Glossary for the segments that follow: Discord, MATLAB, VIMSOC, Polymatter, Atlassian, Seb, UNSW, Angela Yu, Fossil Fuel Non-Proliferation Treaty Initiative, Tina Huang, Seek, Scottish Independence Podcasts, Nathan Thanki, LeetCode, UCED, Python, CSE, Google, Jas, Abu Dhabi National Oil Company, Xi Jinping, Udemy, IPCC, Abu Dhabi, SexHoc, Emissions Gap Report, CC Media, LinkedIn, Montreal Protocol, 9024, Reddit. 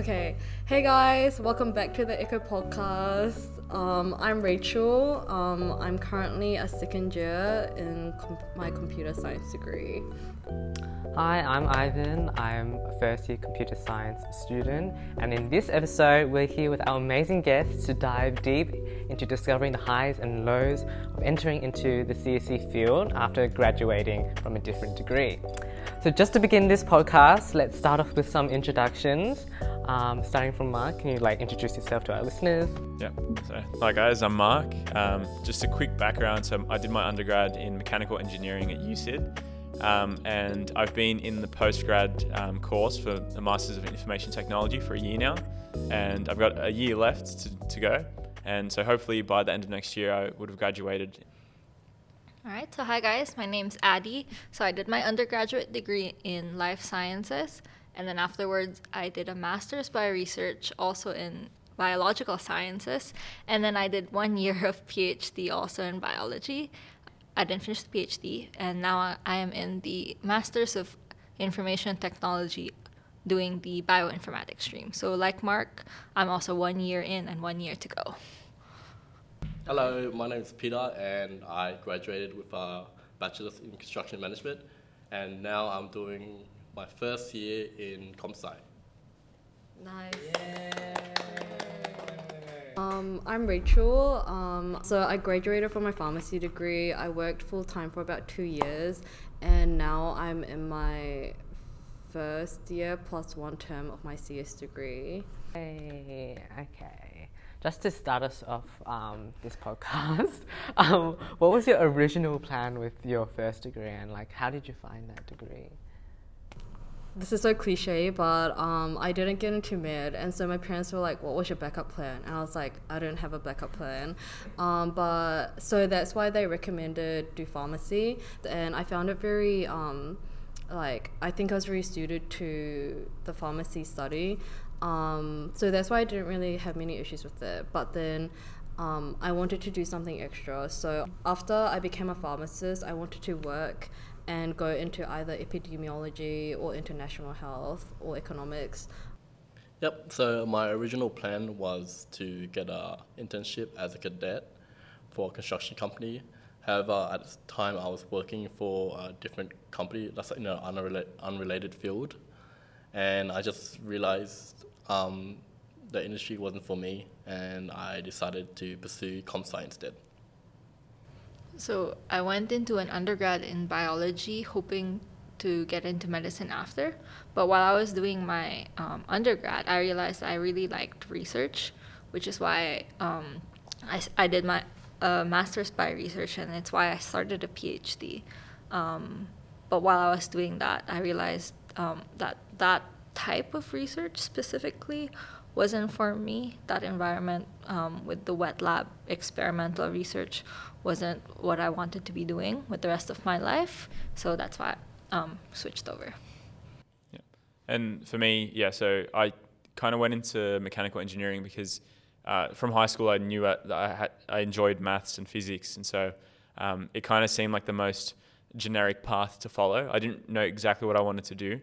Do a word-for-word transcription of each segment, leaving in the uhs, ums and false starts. Okay, hey guys, welcome back to the Echo Podcast. Um, I'm Rachel. Um, I'm currently a second year in comp- my computer science degree. Hi, I'm Ivan. I'm a first year computer science student. And in this episode, we're here with our amazing guests to dive deep into discovering the highs and lows of entering into the C S E field after graduating from a different degree. So just to begin this podcast, let's start off with some introductions. Um, starting from Mark, can you like introduce yourself to our listeners? Yeah. So, hi guys, I'm Mark. Um, just a quick background. So I did my undergrad in mechanical engineering at U C E D, um, and I've been in the postgrad um, course for the Masters of Information Technology for a year now, and I've got a year left to, to go. And so hopefully by the end of next year, I would have graduated. All right. So hi guys, my name's Addie. So I did my undergraduate degree in life sciences. And then afterwards, I did a master's by research also in biological sciences. And then I did one year of PhD also in biology. I didn't finish the PhD. And now I am in the master's of information technology doing the bioinformatics stream. So like Mark, I'm also one year in and one year to go. Hello, my name is Peter and I graduated with a bachelor's in construction management. And now I'm doing my first year in comp sci. Nice. Yeah. Um, I'm Rachel. Um, so I graduated from my pharmacy degree. I worked full time for about two years, and now I'm in my first year plus one term of my C S degree. Hey, okay. Just to start us off um, this podcast, um, what was your original plan with your first degree, and like how did you find that degree? This is so cliche, but um, I didn't get into med, and so my parents were like, what was your backup plan? And I was like, I don't have a backup plan. Um, but so that's why they recommended do pharmacy, and I found it very, um, like, I think I was really suited to the pharmacy study. Um, so that's why I didn't really have many issues with it. But then um, I wanted to do something extra. So after I became a pharmacist, I wanted to work and go into either epidemiology or international health or economics. Yep, so my original plan was to get an internship as a cadet for a construction company. However, at the time I was working for a different company that's in an unrela- unrelated field, and I just realized um, the industry wasn't for me, and I decided to pursue comp sci instead. So I went into an undergrad in biology hoping to get into medicine after. But while I was doing my um, undergrad, I realized I really liked research, which is why um, I, I did my uh, master's by research, and it's why I started a PhD. Um, but while I was doing that, I realized um, that that type of research specifically wasn't for me. That environment um, with the wet lab experimental research wasn't what I wanted to be doing with the rest of my life. So that's why I um, switched over. Yeah. And for me, yeah, so I kind of went into mechanical engineering because uh, from high school I knew that I, had, I enjoyed maths and physics. And so um, it kind of seemed like the most generic path to follow. I didn't know exactly what I wanted to do.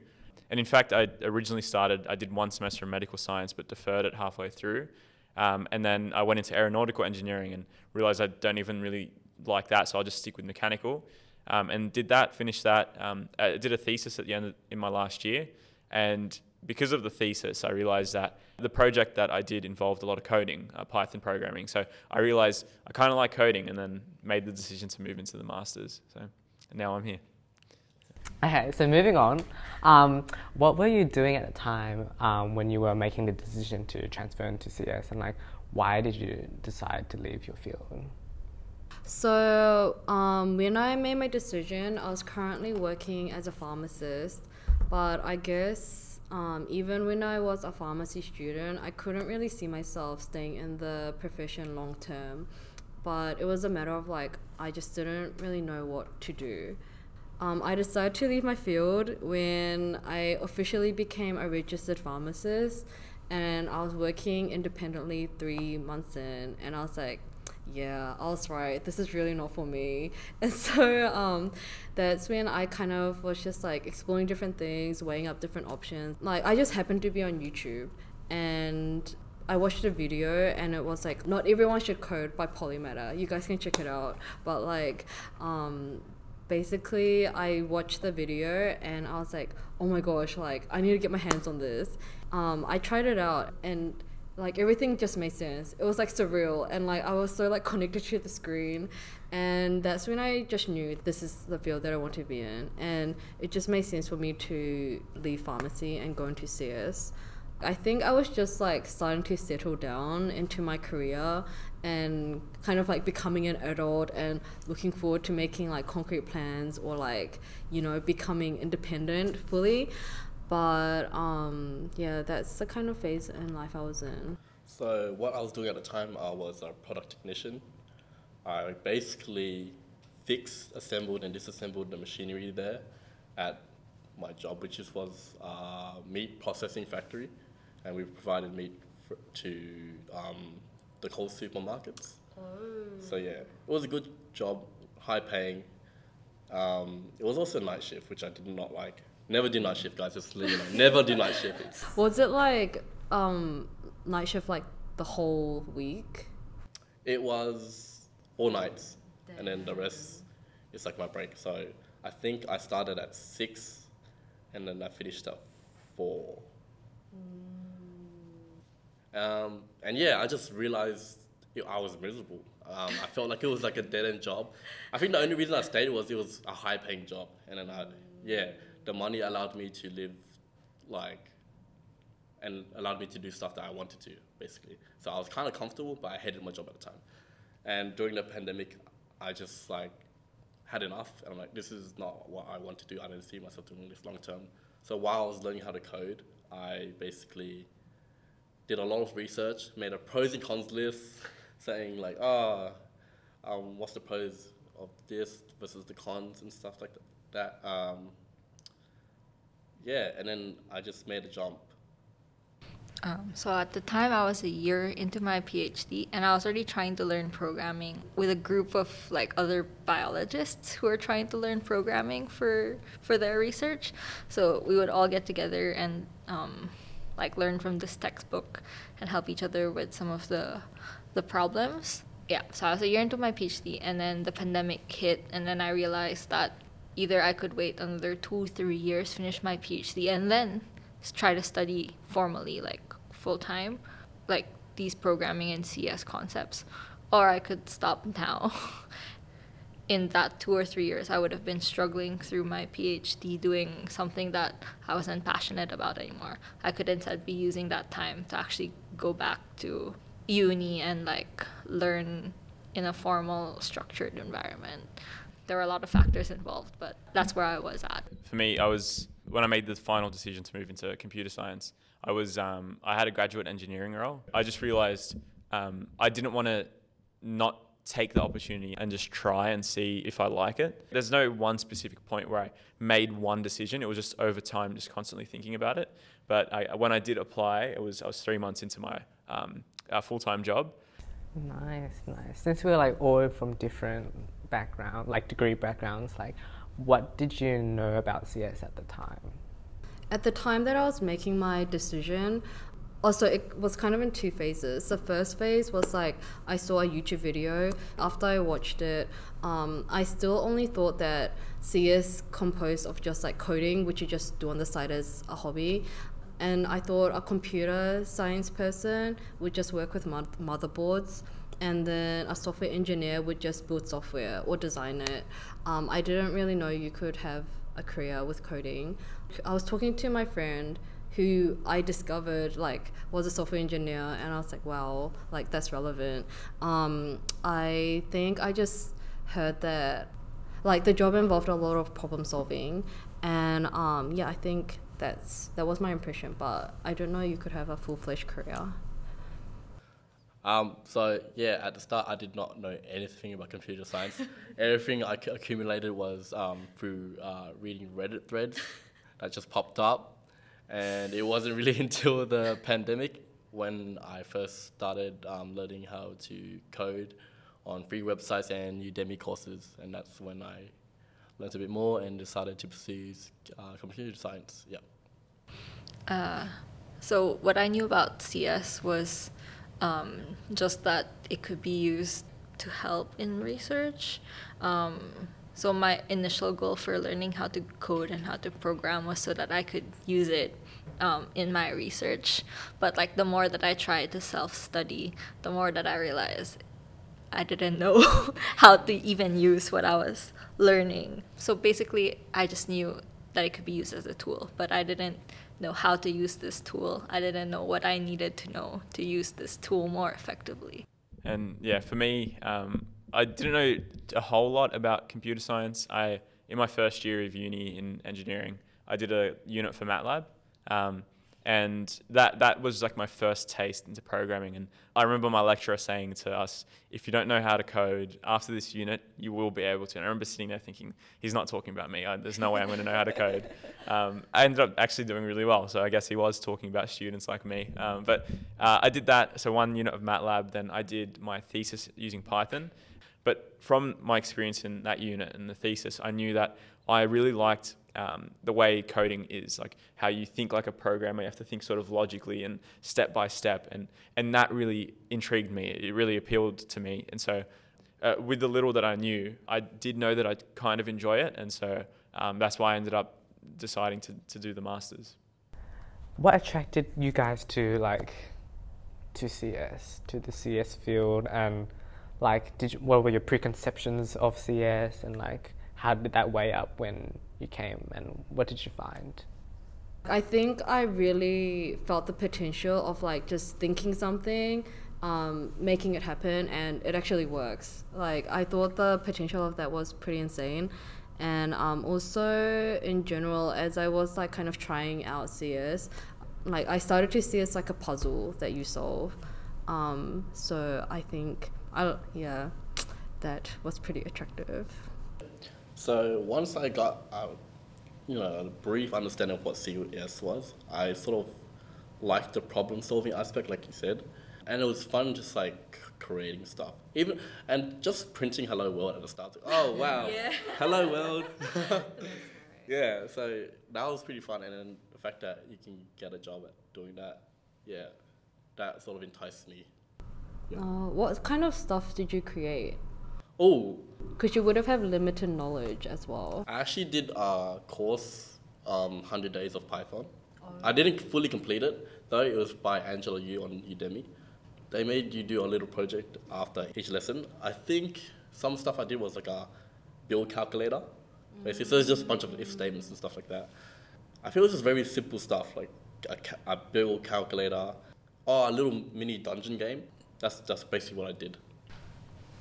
And in fact, I originally started, I did one semester in medical science, but deferred it halfway through. Um, and then I went into aeronautical engineering and realized I don't even really like that, so I'll just stick with mechanical. Um, and did that, finished that. Um, I did a thesis at the end of, in my last year. And because of the thesis, I realized that the project that I did involved a lot of coding, uh, Python programming. So I realized I kind of like coding, and then made the decision to move into the masters. So and now I'm here. Okay, so moving on, um, what were you doing at the time um, when you were making the decision to transfer into C S, and like, why did you decide to leave your field? So um, when I made my decision, I was currently working as a pharmacist, but I guess um, even when I was a pharmacy student, I couldn't really see myself staying in the profession long term, but it was a matter of like, I just didn't really know what to do. Um, I decided to leave my field when I officially became a registered pharmacist, and I was working independently three months in, and I was like, yeah, I was right, this is really not for me. And so um, that's when I kind of was just like exploring different things, weighing up different options. Like I just happened to be on YouTube, and I watched a video and it was like, Not Everyone Should Code by Polymatter. You guys can check it out. But like, um, basically I watched the video and I was like, oh my gosh, like I need to get my hands on this. Um, I tried it out and like everything just made sense. It was like surreal and like I was so like connected to the screen, and that's when I just knew this is the field that I want to be in, and it just made sense for me to leave pharmacy and go into C S. I think I was just like starting to settle down into my career and kind of like becoming an adult and looking forward to making like concrete plans or like, you know, becoming independent fully. But um, yeah, that's the kind of phase in life I was in. So what I was doing at the time, I was a product technician. I basically fixed, assembled and disassembled the machinery there at my job, which is, was a meat processing factory. And we provided meat for, to um, the cold supermarkets. Oh. So yeah, it was a good job, high paying. Um, it was also night shift, which I did not like. Never do night shift, guys. Just you know, never do night shift. Was it like um, night shift like the whole week? It was four nights, Damn. And then the rest is like my break. So I think I started at six, and then I finished at four. Mm. Um, and yeah, I just realized you know, I was miserable. Um, I felt like it was like a dead-end job. I think the only reason I stayed was it was a high-paying job. And then I, yeah, the money allowed me to live, like, and allowed me to do stuff that I wanted to, basically. So I was kind of comfortable, but I hated my job at the time. And during the pandemic, I just, like, had enough. And I'm like, this is not what I want to do. I don't see myself doing this long-term. So while I was learning how to code, I basically did a lot of research, made a pros and cons list, saying like, ah, oh, um, what's the pros of this versus the cons and stuff like that. that um, yeah, and then I just made a jump. Um, so at the time, I was a year into my PhD, and I was already trying to learn programming with a group of like other biologists who are trying to learn programming for, for their research. So we would all get together and um, like learn from this textbook and help each other with some of the the problems. Yeah, so I was a year into my PhD, and then the pandemic hit, and then I realized that either I could wait another two, three years, finish my PhD, and then try to study formally, like full-time, like these programming and C S concepts, or I could stop now. In that two or three years, I would have been struggling through my PhD doing something that I wasn't passionate about anymore. I could instead be using that time to actually go back to uni and like learn in a formal, structured environment. There were a lot of factors involved, but that's where I was at. For me, I was when I made the final decision to move into computer science, I was um, I had a graduate engineering role. I just realized um, I didn't want to not take the opportunity and just try and see if I like it. There's no one specific point where I made one decision. It was just over time, just constantly thinking about it. But I, when I did apply, it was I was three months into my um, uh, full-time job. Nice, nice. Since we're like all from different backgrounds, like degree backgrounds, like what did you know about C S at the time? At the time that I was making my decision, also, it was kind of in two phases. The first phase was like, I saw a YouTube video. After I watched it, um, I still only thought that C S composed of just like coding, which you just do on the side as a hobby. And I thought a computer science person would just work with motherboards, and then a software engineer would just build software or design it. Um, I didn't really know you could have a career with coding. I was talking to my friend who I discovered like was a software engineer, and I was like, wow, like that's relevant. Um, I think I just heard that like the job involved a lot of problem solving, and um, yeah, I think that's that was my impression, but I don't know you could have a full-fledged career. Um, so yeah, at the start I did not know anything about computer science. Everything I c- accumulated was um, through uh, reading Reddit threads that just popped up. And it wasn't really until the pandemic when I first started um, learning how to code on free websites and Udemy courses. And that's when I learned a bit more and decided to pursue uh, computer science. Yeah. Uh, So what I knew about C S was um, just that it could be used to help in research. Um, so my initial goal for learning how to code and how to program was so that I could use it um, in my research. But like the more that I tried to self-study, the more that I realized I didn't know how to even use what I was learning. So basically, I just knew that it could be used as a tool, but I didn't know how to use this tool. I didn't know what I needed to know to use this tool more effectively. And yeah, for me, um, I didn't know a whole lot about computer science. I, in my first year of uni in engineering, I did a unit for MATLAB. Um, And that, that was like my first taste into programming. And I remember my lecturer saying to us, if you don't know how to code after this unit, you will be able to. And I remember sitting there thinking, he's not talking about me. I, there's no way I'm going to know how to code. Um, I ended up actually doing really well. So I guess he was talking about students like me. Um, but uh, I did that. So one unit of MATLAB, then I did my thesis using Python. But from my experience in that unit and the thesis, I knew that I really liked Um, the way coding is, like how you think like a programmer. You have to think sort of logically and step by step, and and that really intrigued me. It really appealed to me, and so uh, with the little that I knew, I did know that I kind of enjoy it, and so um, that's why I ended up deciding to, to do the masters. What attracted you guys to like to C S, to the C S field, and like did you, what were your preconceptions of C S, and like how did that weigh up when you came, and what did you find? I think I really felt the potential of like just thinking something, um, making it happen, and it actually works. Like I thought the potential of that was pretty insane. And um, also in general, as I was like kind of trying out C S, like I started to see it's like a puzzle that you solve. Um, so I think, I, yeah, that was pretty attractive. So once I got, uh, you know, a brief understanding of what C S was, I sort of liked the problem-solving aspect, like you said, and it was fun just like creating stuff, even and just printing "Hello World" at the start. Like, oh wow, yeah. Hello World. Yeah, so that was pretty fun, and then the fact that you can get a job at doing that, yeah, that sort of enticed me. Yeah. Uh, what kind of stuff did you create? Oh, because you would have had limited knowledge as well. I actually did a course, um, one hundred days of Python. Oh. I didn't fully complete it, though it was by Angela Yu on Udemy. They made you do a little project after each lesson. I think some stuff I did was like a build calculator, basically. Mm. So it's just a bunch of if statements and stuff like that. I feel it's just very simple stuff, like a, ca- a build calculator, or a little mini dungeon game. That's, that's basically what I did.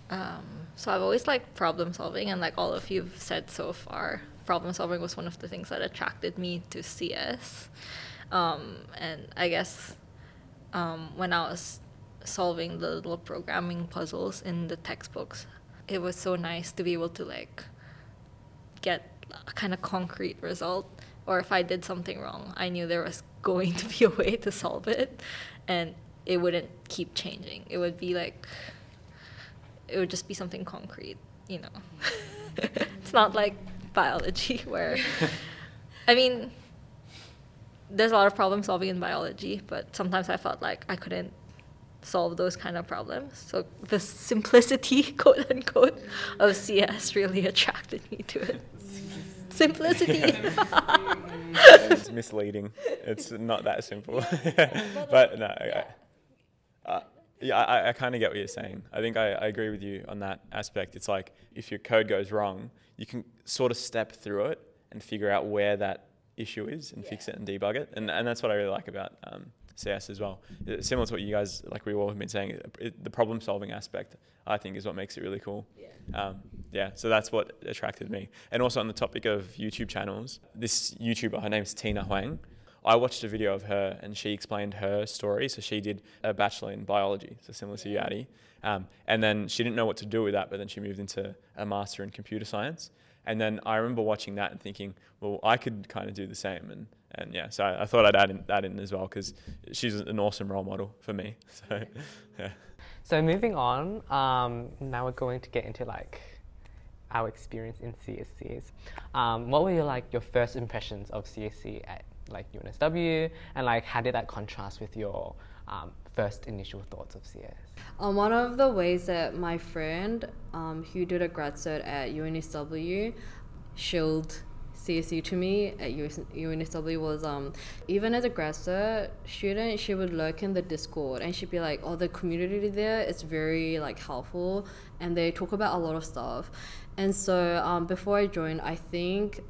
Um, so I've always liked problem solving, and like all of you've said so far, problem solving was one of the things that attracted me to C S. Um, and I guess um, when I was solving the little programming puzzles in the textbooks, it was so nice to be able to like get a kind of concrete result, or if I did something wrong, I knew there was going to be a way to solve it, and it wouldn't keep changing. It would be like it would just be something concrete, you know. It's not like biology where, I mean, there's a lot of problem solving in biology, but sometimes I felt like I couldn't solve those kind of problems. So the simplicity, quote unquote, of C S really attracted me to it. Simplicity. It's misleading. It's not that simple. But no, I, uh, Yeah, I, I kind of get what you're saying. I think I, I agree with you on that aspect. It's like if your code goes wrong, you can sort of step through it and figure out where that issue is and yeah. fix it and debug it. And and that's what I really like about um, C S as well. It's similar to what you guys, like we all have been saying, it, the problem-solving aspect, I think, is what makes it really cool. Yeah. Um, yeah, so that's what attracted me. And also on the topic of YouTube channels, this YouTuber, her name's Tina Huang. I watched a video of her and she explained her story. So she did a bachelor in biology, so similar to you, Addy. Um, and then she didn't know what to do with that, but then she moved into a master in computer science. And then I remember watching that and thinking, well, I could kind of do the same. And, and yeah, so I, I thought I'd add in, that in as well, because she's an awesome role model for me. So, yeah. So moving on, um, now we're going to get into like our experience in C S Es. Um, what were your, like, your first impressions of C S E at like U N S W, and like how did that contrast with your um, first initial thoughts of C S? Um, one of the ways that my friend um, who did a grad cert at U N S W shilled C S E to me at U N S W was um even as a grad cert student, she would lurk in the Discord and she'd be like, oh, the community there is very like helpful and they talk about a lot of stuff. And so um before I joined, I think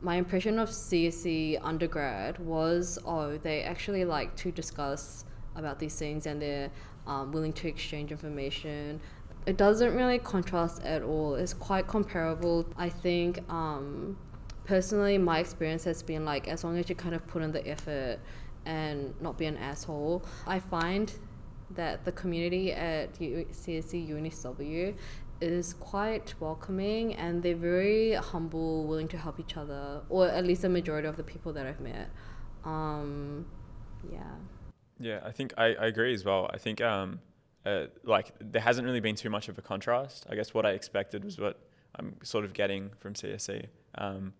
my impression of C S E undergrad was, oh, they actually like to discuss about these things and they're um, willing to exchange information. It doesn't really contrast at all. It's quite comparable. I think um personally, my experience has been like, as long as you kind of put in the effort and not be an asshole, I find that the community at C S E U N S W is quite welcoming and they're very humble, willing to help each other, or at least the majority of the people that I've met. Um, yeah. Yeah, I think I, I agree as well. I think um, uh, like there hasn't really been too much of a contrast. I guess what I expected was what I'm sort of getting from C S E. Um,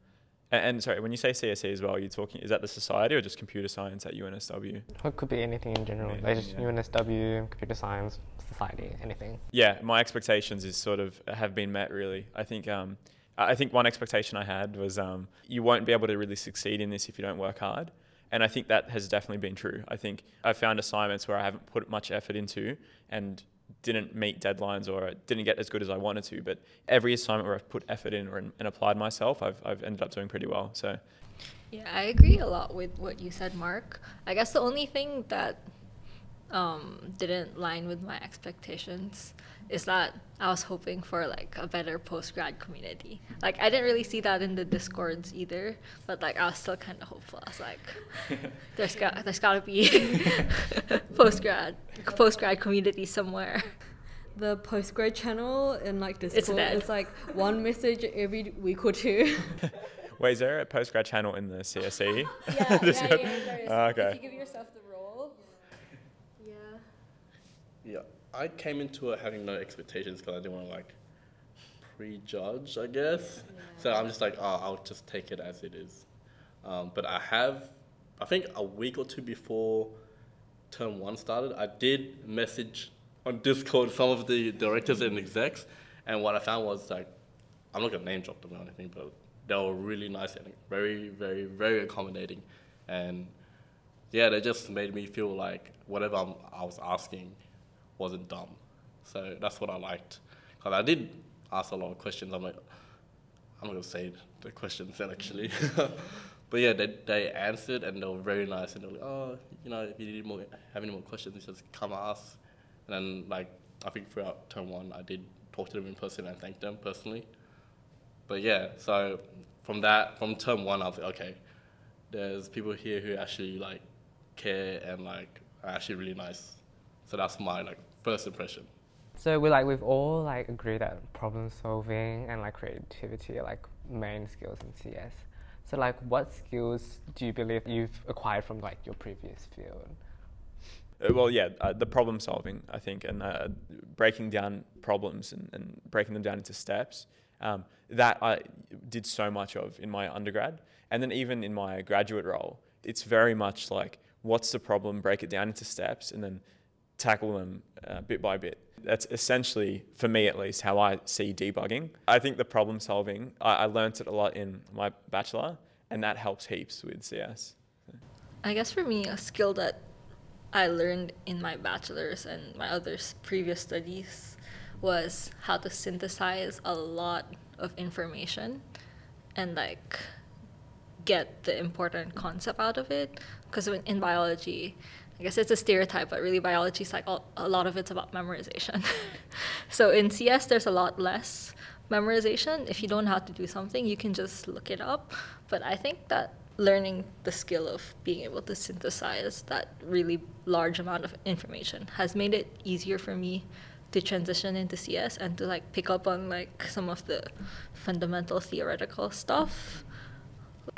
And, and sorry, when you say C S E as well, you're talking, is that the society or just computer science at U N S W? It could be anything in general, anything, like just yeah. U N S W, computer science, society, anything. Yeah, my expectations is sort of have been met really. I think um, I think one expectation I had was um, you won't be able to really succeed in this if you don't work hard. And I think that has definitely been true. I think I've found assignments where I haven't put much effort into and didn't meet deadlines or didn't get as good as I wanted to, but every assignment where I've put effort in or in, and applied myself, I've I've ended up doing pretty well. So yeah, I agree a lot with what you said, Mark. I guess the only thing that um, didn't line with my expectations is that I was hoping for like a better post-grad community. Like I didn't really see that in the Discords either, but like I was still kind of hopeful. I was like, there's got there's got to be post-grad post-grad community somewhere. The post-grad channel in like Discord is like one message every week or two. Wait, is there a post-grad channel in the C S E? yeah, Discord? yeah, yeah, there is. Uh, okay. If you give yourself the role. Yeah. Yeah. I came into it having no expectations because I didn't want to like prejudge, I guess. Yeah. So I'm just like, oh, I'll just take it as it is. Um, but I have, I think a week or two before term one started, I did message on Discord some of the directors and execs. And what I found was like, I'm not going to name drop them or anything, but they were really nice and very, very, very accommodating. And yeah, they just made me feel like whatever I'm, I was asking wasn't dumb. So that's what I liked. Because I did ask a lot of questions. I'm like, I'm not going to say the questions then actually. But yeah, they they answered and they were very nice. And they were like, oh, you know, if you need more, have any more questions, just come ask. And then like, I think throughout term one, I did talk to them in person and thank them personally. But yeah, so from that, from term one, I was like, okay, there's people here who actually like care and like are actually really nice. So that's my like first impression. So we like we've all like agreed that problem solving and like creativity are like main skills in C S. So like what skills do you believe you've acquired from like your previous field? Uh, well, yeah, uh, the problem solving I think, and uh, breaking down problems and, and breaking them down into steps. Um, that I did so much of in my undergrad, and then even in my graduate role, it's very much like what's the problem, break it down into steps, and then tackle them uh, bit by bit. That's essentially, for me at least, how I see debugging. I think the problem solving, I, I learnt it a lot in my bachelor, and that helps heaps with C S. I guess for me, a skill that I learned in my bachelor's and my other previous studies was how to synthesize a lot of information and like get the important concept out of it. Because in biology, I guess it's a stereotype, but really biology is like all, a lot of it's about memorization. So in C S, there's a lot less memorization. If you don't know how to do something, you can just look it up. But I think that learning the skill of being able to synthesize that really large amount of information has made it easier for me to transition into C S and to like pick up on like some of the fundamental theoretical stuff.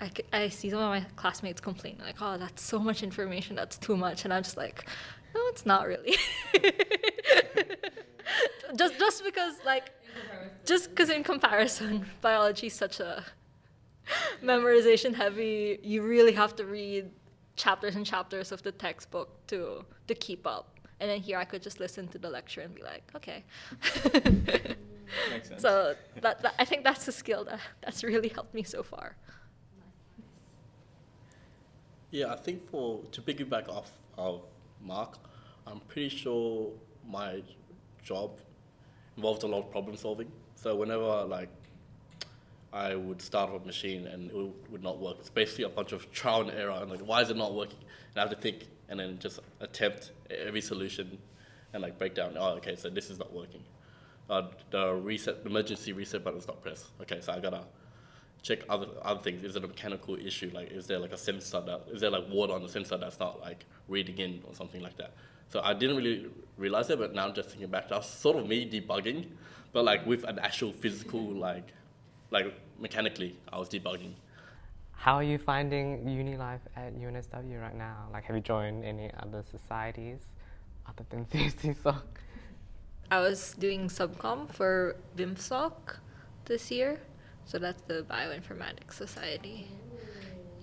I, I see some of my classmates complain, like, oh, that's so much information, that's too much. And I'm just like, no, it's not really. just just because, like, just because in comparison, biology is such a memorization heavy. You really have to read chapters and chapters of the textbook to to keep up. And then here I could just listen to the lecture and be like, okay. Makes sense. So that, that, I think that's a skill that, that's really helped me so far. Yeah, I think for to piggyback off of Mark, I'm pretty sure my job involved a lot of problem solving. So whenever like I would start up a machine and it would not work, it's basically a bunch of trial and error. And like, why is it not working? And I have to think and then just attempt every solution and like break down. Oh, okay, so this is not working. Uh, the reset, the emergency reset button is not pressed. Okay, so I gotta check other other things. Is it a mechanical issue? Like, is there like a sensor that, is there like water on the sensor that's not like reading in or something like that? So I didn't really realize it, but now I'm just thinking back, that's sort of me debugging, but like with an actual physical, like, like mechanically, I was debugging. How are you finding uni life at U N S W right now? Like, have you joined any other societies other than C S E? I was doing subcom for VIMSOC this year, so that's the Bioinformatics Society.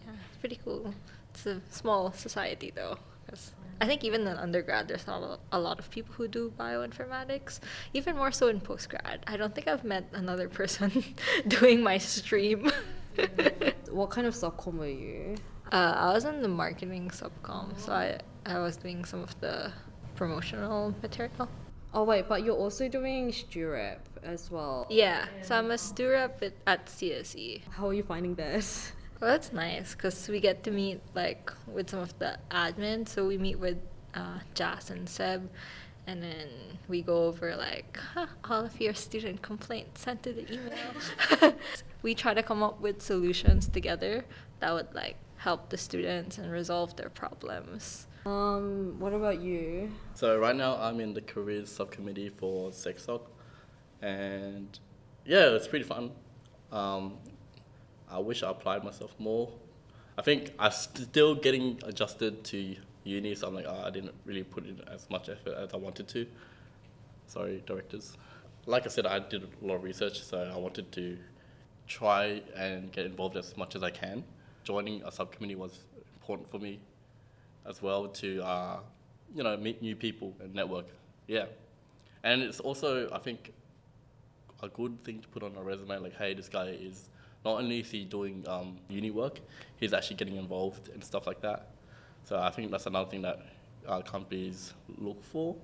Yeah, it's pretty cool. It's a small society though, because I think even in undergrad there's not a lot of people who do bioinformatics, even more so in postgrad. I don't think I've met another person doing my stream. What kind of subcom were you? Uh, I was in the marketing subcom, so I, I was doing some of the promotional material. Oh wait, but you're also doing StuRep as well. Yeah, so I'm a StuRep at C S E. How are you finding this? Well, that's nice because we get to meet like with some of the admins. So we meet with uh, Jas and Seb, and then we go over like huh, all of your student complaints sent to the email. We try to come up with solutions together that would like help the students and resolve their problems. Um, what about you? So right now I'm in the careers subcommittee for SexHoc, and yeah, it's pretty fun. Um, I wish I applied myself more. I think I'm still getting adjusted to uni, so I'm like, oh, I didn't really put in as much effort as I wanted to. Sorry, directors. Like I said, I did a lot of research, so I wanted to try and get involved as much as I can. Joining a subcommittee was important for me as well to, uh, you know, meet new people and network. Yeah. And it's also, I think, a good thing to put on a resume, like, hey, this guy is, not only is he doing um, uni work, he's actually getting involved and stuff like that. So I think that's another thing that uh, companies look for.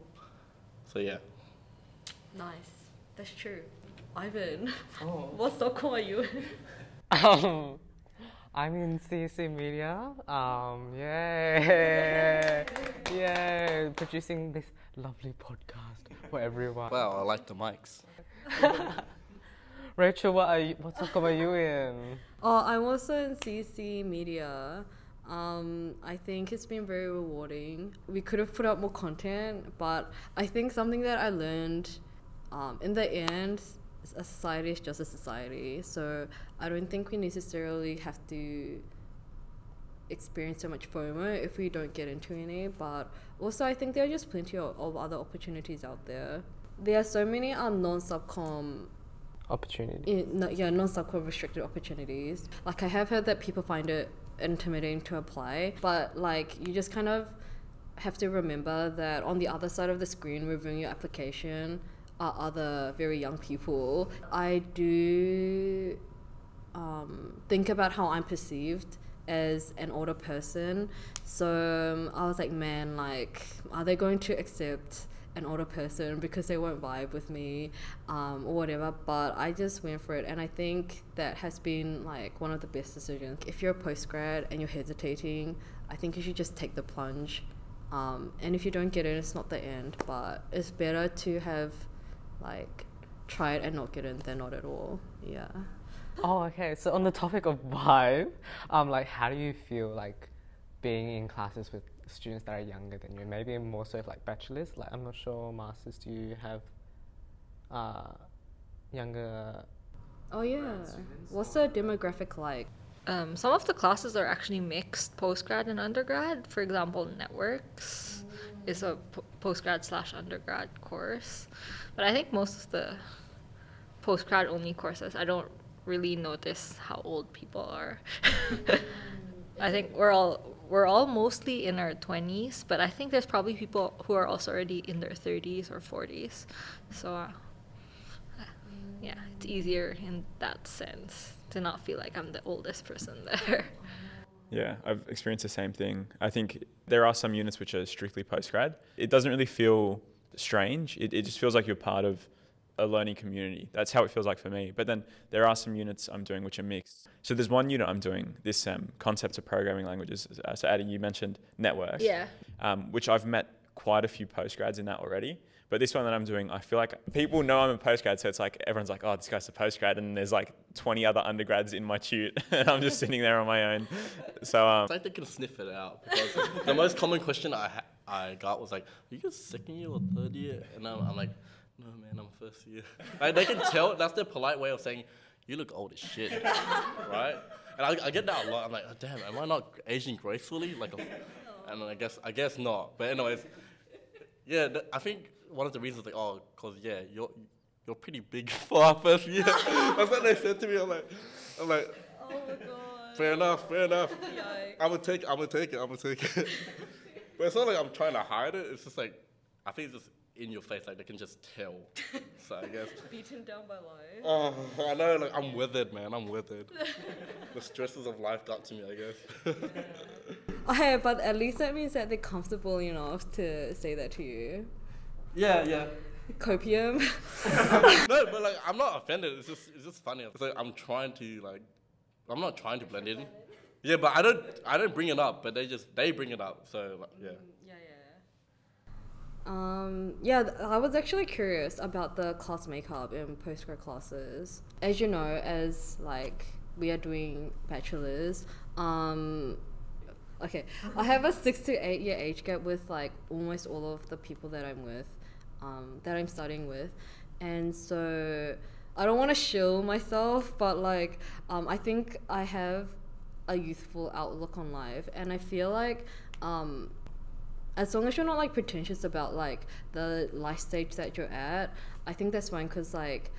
So yeah. Nice. That's true. Ivan, oh. What subcom are you in? Um, I'm in C C Media. Um, yay! Yay! Producing this lovely podcast for everyone. Wow, I like the mics. Rachel, what are you, what subcom are you in? Oh, I'm also in C C Media. Um, I think it's been very rewarding. We could have put out more content, but I think something that I learned um, in the end, a society is just a society. So I don't think we necessarily have to experience so much FOMO if we don't get into any. But also I think there are just plenty of, of other opportunities out there. There are so many um, non-subcom opportunities. No, yeah, non-subcom restricted opportunities. Like I have heard that people find it intimidating to apply, but like you just kind of have to remember that on the other side of the screen reviewing your application are other very young people. I do um, think about how I'm perceived as an older person. So um, I was like, man, like, are they going to accept an older person because they won't vibe with me um, or whatever? But I just went for it, and I think that has been like one of the best decisions. If you're a postgrad and you're hesitating, I think you should just take the plunge. Um, and if you don't get in, it's not the end, but it's better to have like try it and not get in than not at all. Yeah. Oh, okay. So on the topic of vibe, um, like how do you feel like being in classes with students that are younger than you? Maybe more so if like bachelors. Like I'm not sure, masters. Do you have uh, younger? Oh yeah. What's the demographic like? Um, some of the classes are actually mixed postgrad and undergrad. For example, networks is a p- postgrad slash undergrad course, but I think most of the postgrad only courses, I don't really notice how old people are. I think we're all we're all mostly in our twenties, but I think there's probably people who are also already in their thirties or forties. So uh, yeah, it's easier in that sense to not feel like I'm the oldest person there. Yeah, I've experienced the same thing. I think there are some units which are strictly postgrad. It doesn't really feel strange. It, it just feels like you're part of a learning community. That's how it feels like for me. But then there are some units I'm doing which are mixed. So there's one unit I'm doing this sem, Concepts of Programming Languages. So Addie, you mentioned networks, yeah. um, which I've met quite a few postgrads in that already. But this one that I'm doing, I feel like people know I'm a postgrad, so it's like everyone's like, oh, this guy's a postgrad, and there's like twenty other undergrads in my tute, and I'm just sitting there on my own. So um, I think they can sniff it out, because the most common question I ha- I got was like, are you second year or third year? And I'm, I'm like, no, man, I'm first year. Like, they can tell, that's their polite way of saying, you look old as shit, right? And I, I get that a lot. I'm like, oh, damn, am I not aging gracefully? Like, a, and I guess I guess not. But anyways, yeah, th- I think. One of the reasons, like, oh, cause yeah, you're you're pretty big for our first year. That's what they said to me. I'm like, I'm like, oh my god. Fair enough, fair enough. Yikes. I'm gonna take, I'm gonna take it, I'm gonna take it. But it's not like I'm trying to hide it. It's just like, I think it's just in your face. Like they can just tell. So I guess. Beaten down by life. Oh, I know. Like I'm withered, man. I'm withered. The stresses of life got to me, I guess. Yeah. Okay, but at least that means that they're comfortable enough to say that to you. Yeah, yeah. Copium. No, but like I'm not offended. It's just it's just funny. It's like I'm trying to like, I'm not trying to blend in. Yeah, but I don't I don't bring it up. But they just they bring it up. So like, yeah. Yeah, yeah. Um. Yeah, I was actually curious about the class makeup in postgrad classes. As you know, as like we are doing bachelors. Um. Okay, I have a six to eight year age gap with like almost all of the people that I'm with. Um, that I'm studying with, and so I don't want to shill myself, but like um, I think I have a youthful outlook on life, and I feel like um, as long as you're not like pretentious about like the life stage that you're at, I think that's fine. Cause like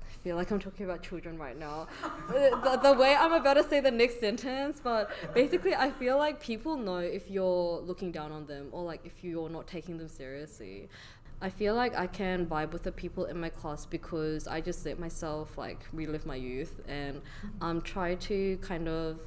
I feel like I'm talking about children right now, the, the way I'm about to say the next sentence, but basically I feel like people know if you're looking down on them or like if you're not taking them seriously. I feel like I can vibe with the people in my class because I just let myself like relive my youth and um, try to kind of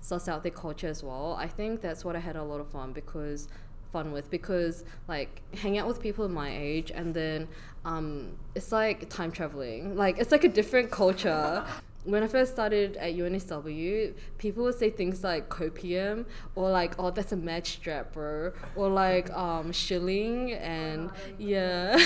suss out their culture as well. I think that's what I had a lot of fun because fun with because like hang out with people my age, and then um, it's like time traveling. Like it's like a different culture. When I first started at U N S W, people would say things like copium, or like, oh, that's a match strap, bro, or like um, shilling, and yeah,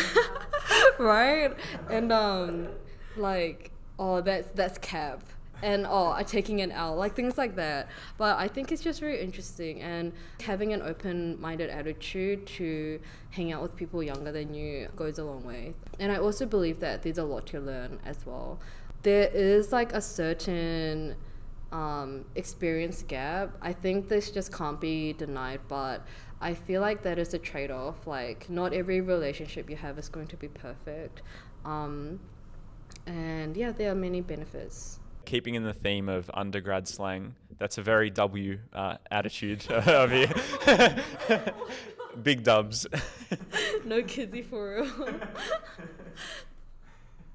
right? And um, like, oh, that's that's cap, and oh, I'm taking an L, like things like that. But I think it's just very interesting, and having an open-minded attitude to hang out with people younger than you goes a long way. And I also believe that there's a lot to learn as well. There is like a certain um, experience gap. I think this just can't be denied, but I feel like that is a trade-off. Like not every relationship you have is going to be perfect. Um, and yeah, there are many benefits. Keeping in the theme of undergrad slang, that's a very W uh, attitude of you. Big dubs. No kidsy for real.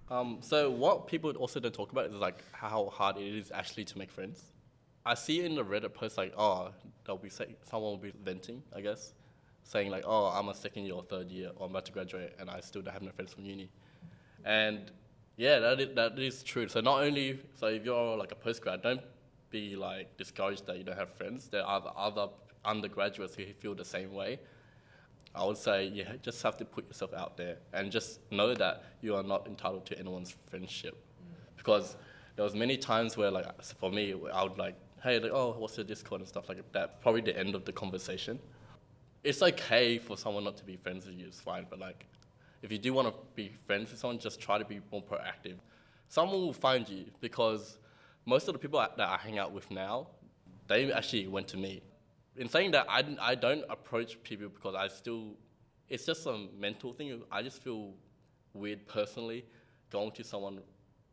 Um, so what people also don't talk about is like how hard it is actually to make friends. I see in the Reddit post like, oh, they'll be saying, someone will be venting, I guess, saying like, oh, I'm a second year or third year, or I'm about to graduate, and I still don't have no friends from uni. And yeah, that is, that is true. So not only, so if you're like a postgrad, don't be like discouraged that you don't have friends. There are other undergraduates who feel the same way. I would say you yeah, just have to put yourself out there and just know that you are not entitled to anyone's friendship. Mm. Because there was many times where, like, for me, I would like, hey, like, oh, what's your Discord and stuff like that. Probably the end of the conversation. It's okay for someone not to be friends with you, it's fine. But like, if you do want to be friends with someone, just try to be more proactive. Someone will find you, because most of the people that I hang out with now, they actually went to me. In saying that, I, I don't approach people because I still, it's just some mental thing. I just feel weird personally going to someone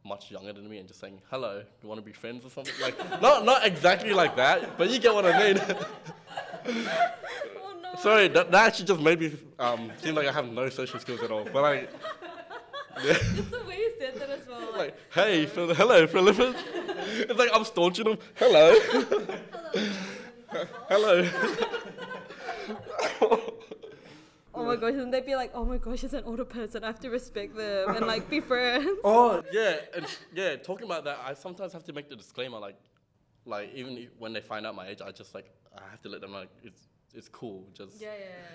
much younger than me and just saying, hello, you want to be friends or something? Like, not not exactly like that, but you get what I mean. Oh, no. Sorry, that, that actually just made me um, seem like I have no social skills at all. But like, yeah. Just the way you said that as well. Like, like hey, hello, hello Philippus. It's like I'm staunching them. Hello. Hello. Hello. Oh my gosh, and they'd be like, oh my gosh, it's an older person, I have to respect them and like be friends. Oh, yeah, and yeah, talking about that, I sometimes have to make the disclaimer, like, like even when they find out my age, I just like, I have to let them know, like, it's it's cool, just. Yeah,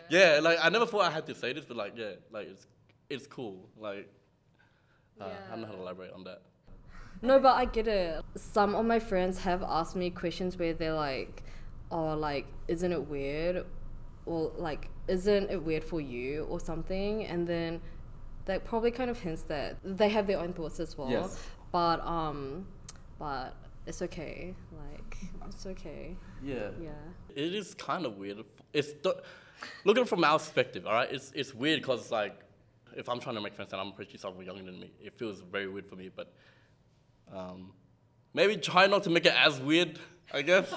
yeah, yeah. Yeah, like, I never thought I had to say this, but like, yeah, like, it's it's cool, like, uh, yeah. I don't know how to elaborate on that. No, but I get it. Some of my friends have asked me questions where they're like, oh, like, isn't it weird? Or like, isn't it weird for you or something? And then that probably kind of hints that they have their own thoughts as well. Yes. But um, but it's okay. Like, it's okay. Yeah. Yeah. It is kind of weird. It's th- looking from our perspective, all right. It's it's weird because like, if I'm trying to make friends and I'm pretty someone younger than me, it feels very weird for me. But um, maybe try not to make it as weird, I guess.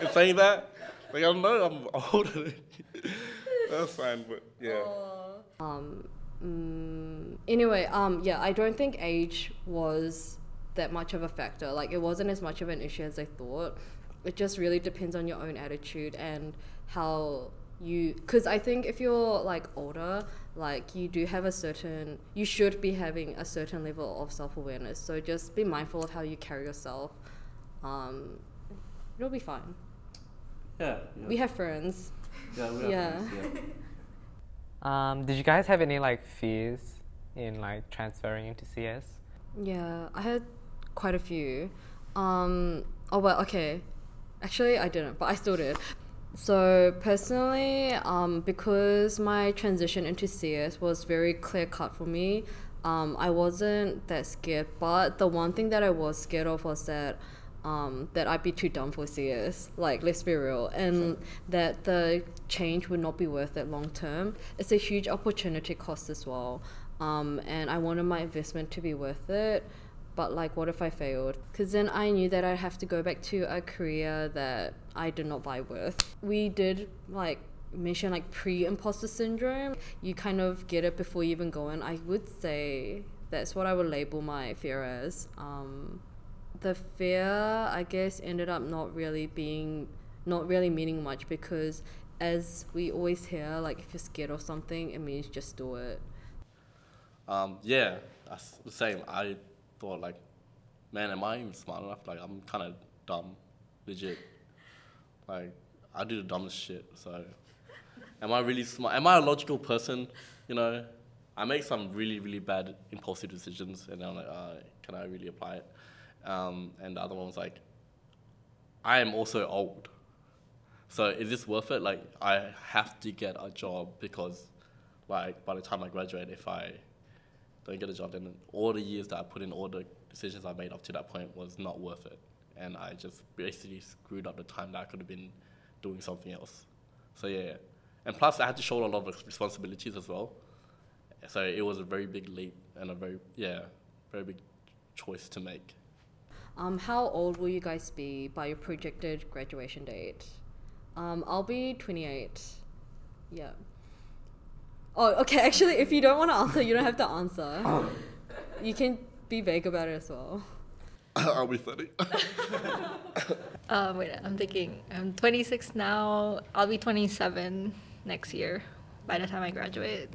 In saying that. Like, I know I'm older. That's fine, but yeah. Um. Mm, anyway, um. Yeah, I don't think age was that much of a factor. Like, it wasn't as much of an issue as I thought. It just really depends on your own attitude and how you. Because I think if you're like older, like you do have a certain. You should be having a certain level of self-awareness. So just be mindful of how you carry yourself. Um, it'll be fine. Yeah, yeah. We have friends. Yeah, we have yeah. friends, yeah. Um, did you guys have any, like, fears in, like, transferring into C S? Yeah, I had quite a few. Um, oh, well, okay. Actually, I didn't, but I still did. So, personally, um, because my transition into C S was very clear-cut for me, um, I wasn't that scared. But the one thing that I was scared of was that Um, that I'd be too dumb for C S, like, let's be real, and that the change would not be worth it long term. It's a huge opportunity cost as well, um, and I wanted my investment to be worth it, but like, what if I failed? Because then I knew that I'd have to go back to a career that I did not vibe with. We did like mention like pre-imposter syndrome. You kind of get it before you even go in. I would say that's what I would label my fear as. Um, The fear, I guess, ended up not really being, not really meaning much because as we always hear, like, if you're scared of something, it means just do it. Um, yeah, that's the same. I thought, like, man, am I even smart enough? Like, I'm kind of dumb, legit. Like, I do the dumbest shit, so am I really smart? Am I a logical person? You know, I make some really, really bad impulsive decisions, and I'm like, oh, can I really apply it? Um, and the other one was like, I am also old, so is this worth it? Like, I have to get a job because, like, by the time I graduate, if I don't get a job, then all the years that I put in, all the decisions I made up to that point was not worth it, and I just basically screwed up the time that I could have been doing something else. So yeah, and plus I had to shoulder a lot of responsibilities as well, so it was a very big leap and a very yeah, very big choice to make. Um, how old will you guys be by your projected graduation date? Um, I'll be twenty-eight. Yeah. Oh, okay. Actually, if you don't want to answer, you don't have to answer. Oh. You can be vague about it as well. I'll be thirty. um, wait, I'm thinking. I'm twenty-six now. I'll be twenty-seven next year by the time I graduate.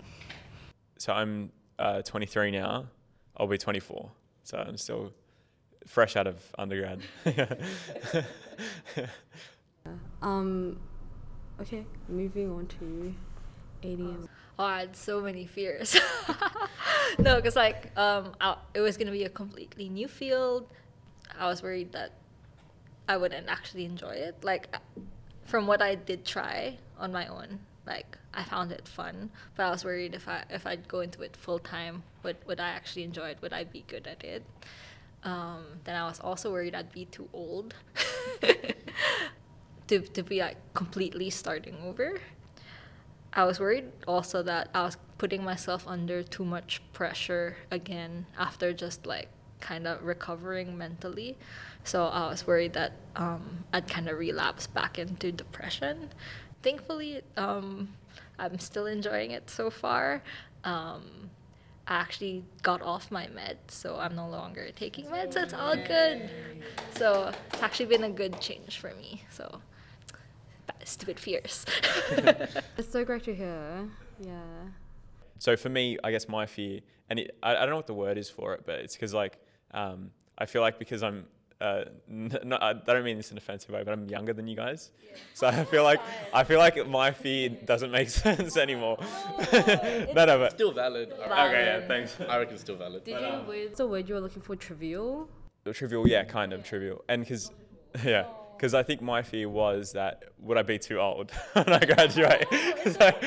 So I'm uh, twenty-three now. I'll be twenty-four. So I'm still... fresh out of undergrad. um, okay, moving on to A D M. Oh, I had so many fears. No, because like um, I, it was going to be a completely new field. I was worried that I wouldn't actually enjoy it. Like, from what I did try on my own, like, I found it fun, but I was worried if I if I'd go into it full time, would would I actually enjoy it? Would I be good at it? Um, then I was also worried I'd be too old to to be like completely starting over. I was worried also that I was putting myself under too much pressure again after just like kind of recovering mentally. So I was worried that um, I'd kind of relapse back into depression. Thankfully, um, I'm still enjoying it so far. Um, I actually got off my meds, so I'm no longer taking meds. It's all good. So it's actually been a good change for me. So stupid fears. It's so great to hear. Yeah. So for me, I guess my fear, and it, I, I don't know what the word is for it, but it's because like um, I feel like because I'm, uh, n- n- I don't mean this in an offensive way, but I'm younger than you guys, yeah. So I feel like I feel like my fear doesn't make sense anymore. None of it. Still valid. Valid. Okay, yeah, thanks. I reckon still valid. Did but, you? What's uh, the word you were looking for? Trivial. Trivial, yeah, kind of yeah. trivial, and because, yeah. Because I think my fear was that, would I be too old when I graduate? So, like,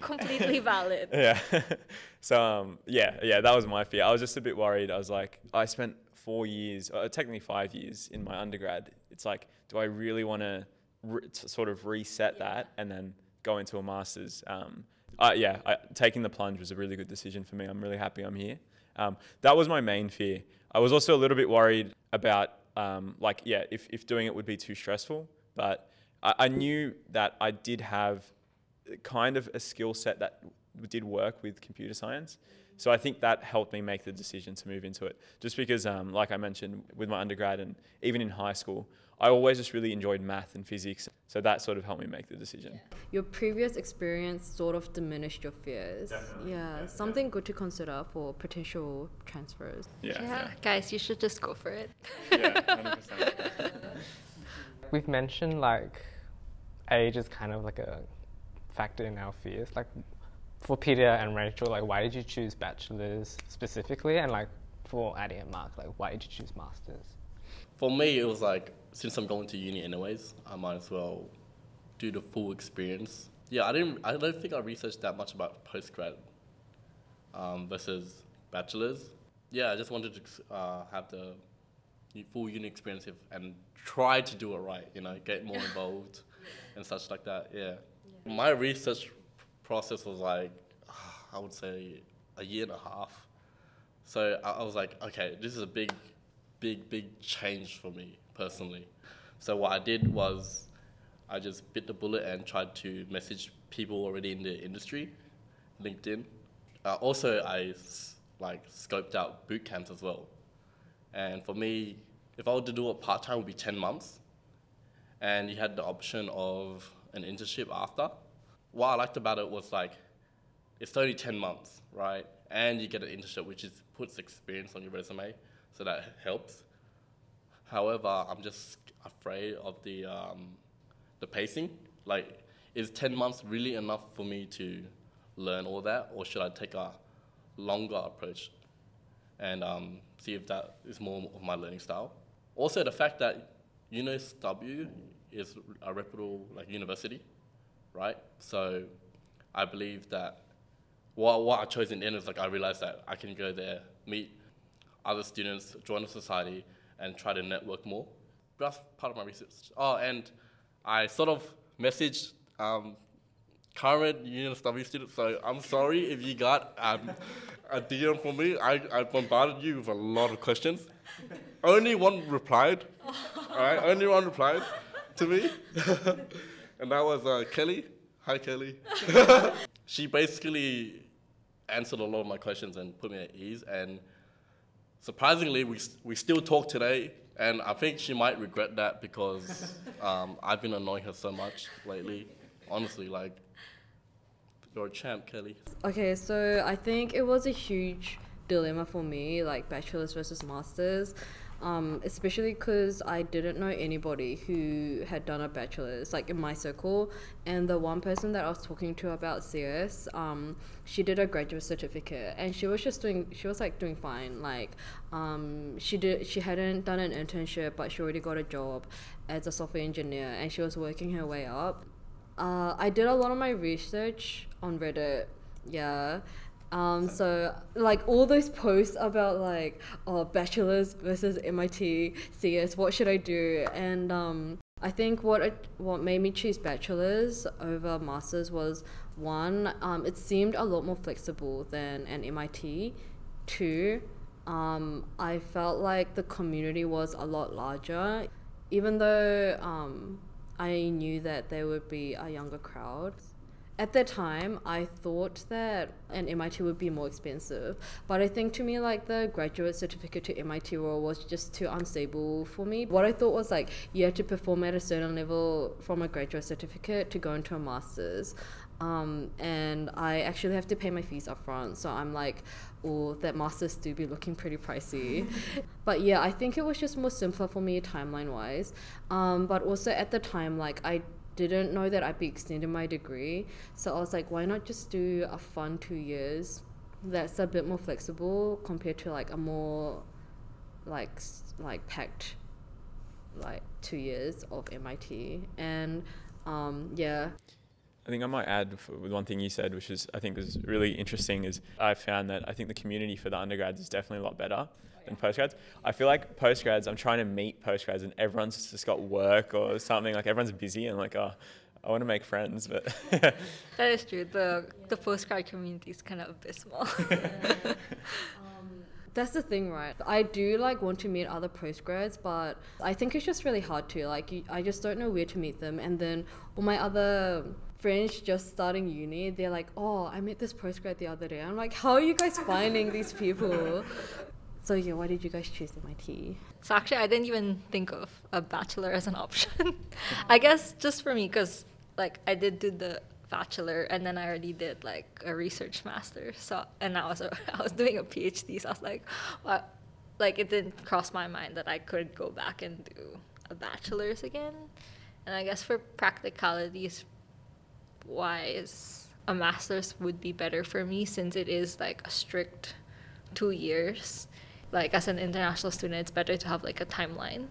completely valid. Yeah. So, um, yeah, yeah, that was my fear. I was just a bit worried. I was like, I spent four years, or technically five years in my undergrad. It's like, do I really want to re- sort of reset yeah. that and then go into a master's? Um, uh, yeah, I, taking the plunge was a really good decision for me. I'm really happy I'm here. Um, that was my main fear. I was also a little bit worried about Um, like, yeah, if, if doing it would be too stressful, but I, I knew that I did have kind of a skill set that w- did work with computer science. So I think that helped me make the decision to move into it. Just because, um, like I mentioned, with my undergrad and even in high school, I always just really enjoyed math and physics. So that sort of helped me make the decision. Yeah. Your previous experience sort of diminished your fears. Definitely. Yeah, yeah, something yeah. good to consider for potential transfers. Yeah, yeah. yeah. Guys, you should just go for it. Yeah, one hundred percent. We've mentioned like age is kind of like a factor in our fears. Like for Peter and Rachel, like why did you choose bachelor's specifically? And like for Addie and Mark, like why did you choose master's? For me, it was like, since I'm going to uni anyways, I might as well do the full experience. Yeah, I didn't. I don't think I researched that much about post-grad um, versus bachelor's. Yeah, I just wanted to uh, have the full uni experience and try to do it right, you know, get more involved and such like that, yeah. yeah. My research process was like, I would say a year and a half. So I, I was like, okay, this is a big, big, big change for me personally. So what I did was I just bit the bullet and tried to message people already in the industry, LinkedIn. Uh, also, I like scoped out boot camps as well. And for me, if I were to do it part-time, it would be ten months. And you had the option of an internship after. What I liked about it was like, it's only ten months, right? And you get an internship, which is puts experience on your resume, so that helps. However, I'm just afraid of the um, the pacing. Like, is ten months really enough for me to learn all that, or should I take a longer approach and um, see if that is more of my learning style? Also, the fact that U N S W is a reputable like university, right? So I believe that what, what I chose in the end is like I realized that I can go there, meet other students, join a society, and try to network more. That's part of my research. Oh, and I sort of messaged um, current U N S W students, so I'm sorry if you got um, a D M from me. I, I bombarded you with a lot of questions. Only one replied, all right? Only one replied to me. And that was uh, Kelly. Hi, Kelly. She basically answered a lot of my questions and put me at ease. And surprisingly, we we still talk today, and I think she might regret that because um, I've been annoying her so much lately. Honestly, like, you're a champ, Kelly. Okay, so I think it was a huge dilemma for me, like bachelor's versus master's, um, especially because I didn't know anybody who had done a bachelor's, like in my circle. And the one person that I was talking to about C S, um, she did a graduate certificate, and she was just doing, she was like doing fine. Like, um, she did, she hadn't done an internship, but she already got a job as a software engineer, and she was working her way up. Uh, I did a lot of my research on Reddit, yeah. Um, so, like, all those posts about, like, oh, bachelor's versus M I T, C S, what should I do? And um, I think what it, what made me choose bachelor's over master's was, one, um, it seemed a lot more flexible than an M I T. Two, um, I felt like the community was a lot larger. Even though um, I knew that there would be a younger crowd, at that time, I thought that an M I T would be more expensive. But I think to me, like, the graduate certificate to M I T role was just too unstable for me. What I thought was, like, you had to perform at a certain level from a graduate certificate to go into a master's. Um, and I actually have to pay my fees up front. So I'm like, oh, that masters do be looking pretty pricey. But yeah, I think it was just more simpler for me timeline-wise. Um, but also at the time, like, I didn't know that I'd be extending my degree. So I was like, why not just do a fun two years that's a bit more flexible compared to like a more like like packed like two years of M I T. And um, yeah. I think I might add with one thing you said, which is I think was really interesting, is I found that I think the community for the undergrads is definitely a lot better than postgrads. I feel like postgrads, I'm trying to meet postgrads and everyone's just got work or something, like everyone's busy and like, oh, I want to make friends, but... That is true. The the postgrad community is kind of abysmal. Yeah. um, That's the thing, right? I do like want to meet other postgrads, but I think it's just really hard to, like, you, I just don't know where to meet them. And then all my other friends just starting uni, they're like, oh, I met this postgrad the other day. I'm like, how are you guys finding these people? So yeah, why did you guys choose M I T? So actually, I didn't even think of a bachelor as an option. I guess just for me, because like I did do the bachelor and then I already did like a research master. So and I was a, I was doing a PhD. So I was like, well, like it didn't cross my mind that I could go back and do a bachelor's again. And I guess for practicalities wise, a master's would be better for me since it is like a strict two years. Like as an international student, it's better to have like a timeline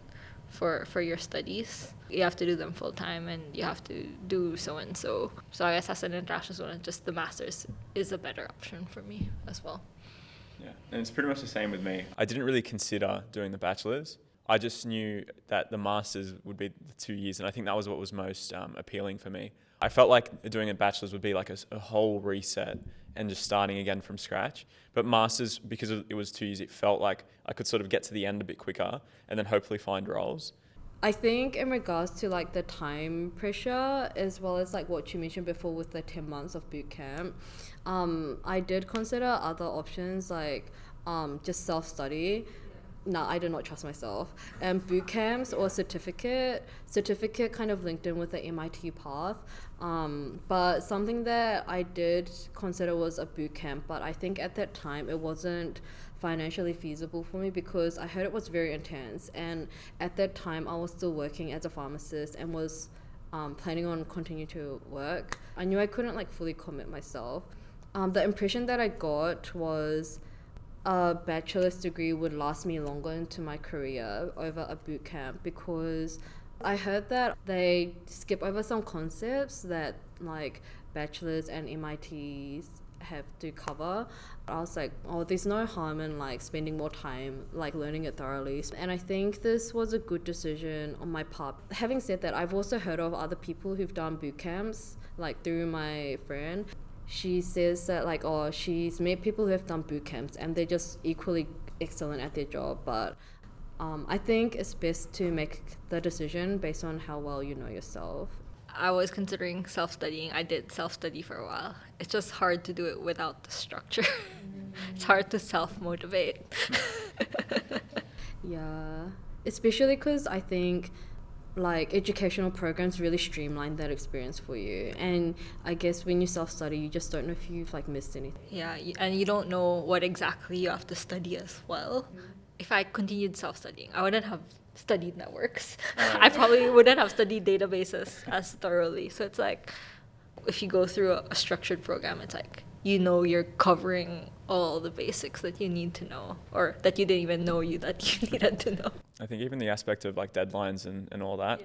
for for your studies. You have to do them full time and you have to do so and so. So I guess as an international student, just the master's is a better option for me as well. Yeah, and it's pretty much the same with me. I didn't really consider doing the bachelor's. I just knew that the master's would be the two years and I think that was what was most um, appealing for me. I felt like doing a bachelor's would be like a, a whole reset and just starting again from scratch. But masters, because it was two years, it felt like I could sort of get to the end a bit quicker and then hopefully find roles. I think in regards to like the time pressure, as well as like what you mentioned before with the ten months of boot camp, um, I did consider other options like um, just self-study. No, I did not trust myself. And um, boot camps or certificate, certificate kind of linked in with the M I T path. Um, but something that I did consider was a boot camp, but I think at that time it wasn't financially feasible for me because I heard it was very intense. And at that time I was still working as a pharmacist and was um, planning on continuing to work. I knew I couldn't like fully commit myself. Um, the impression that I got was a bachelor's degree would last me longer into my career over a boot camp because I heard that they skip over some concepts that like bachelors and M I Ts have to cover. I was like, oh, there's no harm in like spending more time like learning it thoroughly. And I think this was a good decision on my part. Having said that, I've also heard of other people who've done boot camps, like through my friend. She says that like, oh, she's met people who have done boot camps and they're just equally excellent at their job. But um, I think it's best to make the decision based on how well you know yourself. I was considering self-studying. I did self-study for a while. It's just hard to do it without the structure. It's hard to self-motivate. Yeah, especially because I think like educational programs really streamline that experience for you, and I guess when you self-study you just don't know if you've like missed anything. Yeah, and you don't know what exactly you have to study as well. Mm-hmm. If I continued self-studying, I wouldn't have studied networks. Oh. I probably wouldn't have studied databases as thoroughly. So it's like if you go through a, a structured program, it's like you know you're covering all the basics that you need to know or that you didn't even know you that you needed to know. I think even the aspect of like deadlines and, and all that,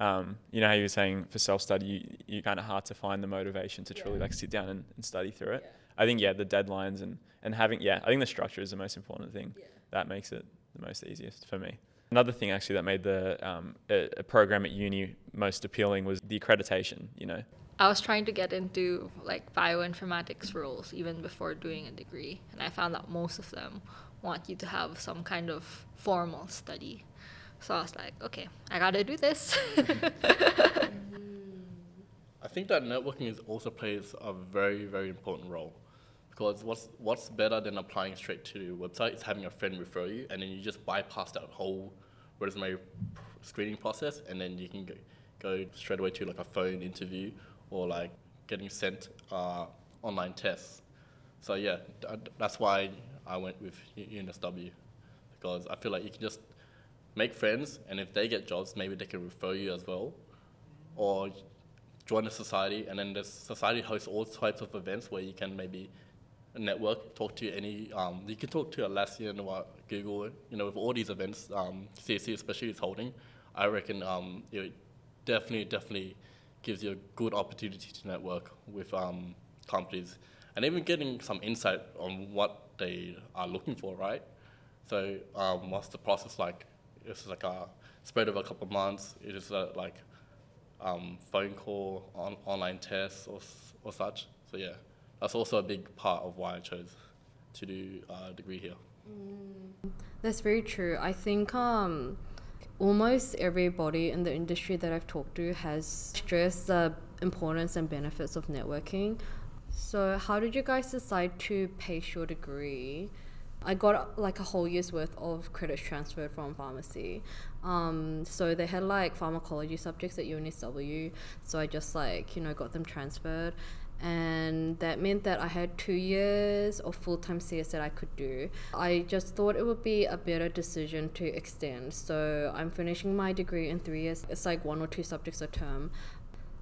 yeah. um, you know how you were saying for self-study, you, you're kind of hard to find the motivation to truly yeah. like sit down and, and study through it. Yeah. I think, yeah, the deadlines and, and having, yeah, I think the structure is the most important thing. Yeah. That makes it the most easiest for me. Another thing actually that made the um, a, a program at uni most appealing was the accreditation, you know. I was trying to get into like bioinformatics roles even before doing a degree, and I found out most of them want you to have some kind of formal study. So I was like, okay, I gotta do this. I think that networking is also plays a very, very important role, because what's what's better than applying straight to the website is having a friend refer you, and then you just bypass that whole resume screening process, and then you can go, go straight away to like a phone interview or like getting sent uh, online tests. So yeah, th- that's why I went with U N S W, because I feel like you can just make friends, and if they get jobs, maybe they can refer you as well, or join a society, and then the society hosts all types of events where you can maybe network, talk to any, um, you can talk to Atlassian or Google, you know, with all these events, um, C S E especially is holding. I reckon um, it definitely, definitely gives you a good opportunity to network with um, companies, and even getting some insight on what they are looking for, right? So um, what's the process like? It's like a spread over a couple of months. It is a, like um, phone call, on, online tests, or or such. So yeah, that's also a big part of why I chose to do a degree here. Mm. That's very true. I think um, almost everybody in the industry that I've talked to has stressed the importance and benefits of networking. So how did you guys decide to pace your degree? I got like a whole year's worth of credits transferred from pharmacy. Um, so they had like pharmacology subjects at U N S W. So I just like, you know, got them transferred. And that meant that I had two years of full-time C S that I could do. I just thought it would be a better decision to extend. So I'm finishing my degree in three years. It's like one or two subjects a term.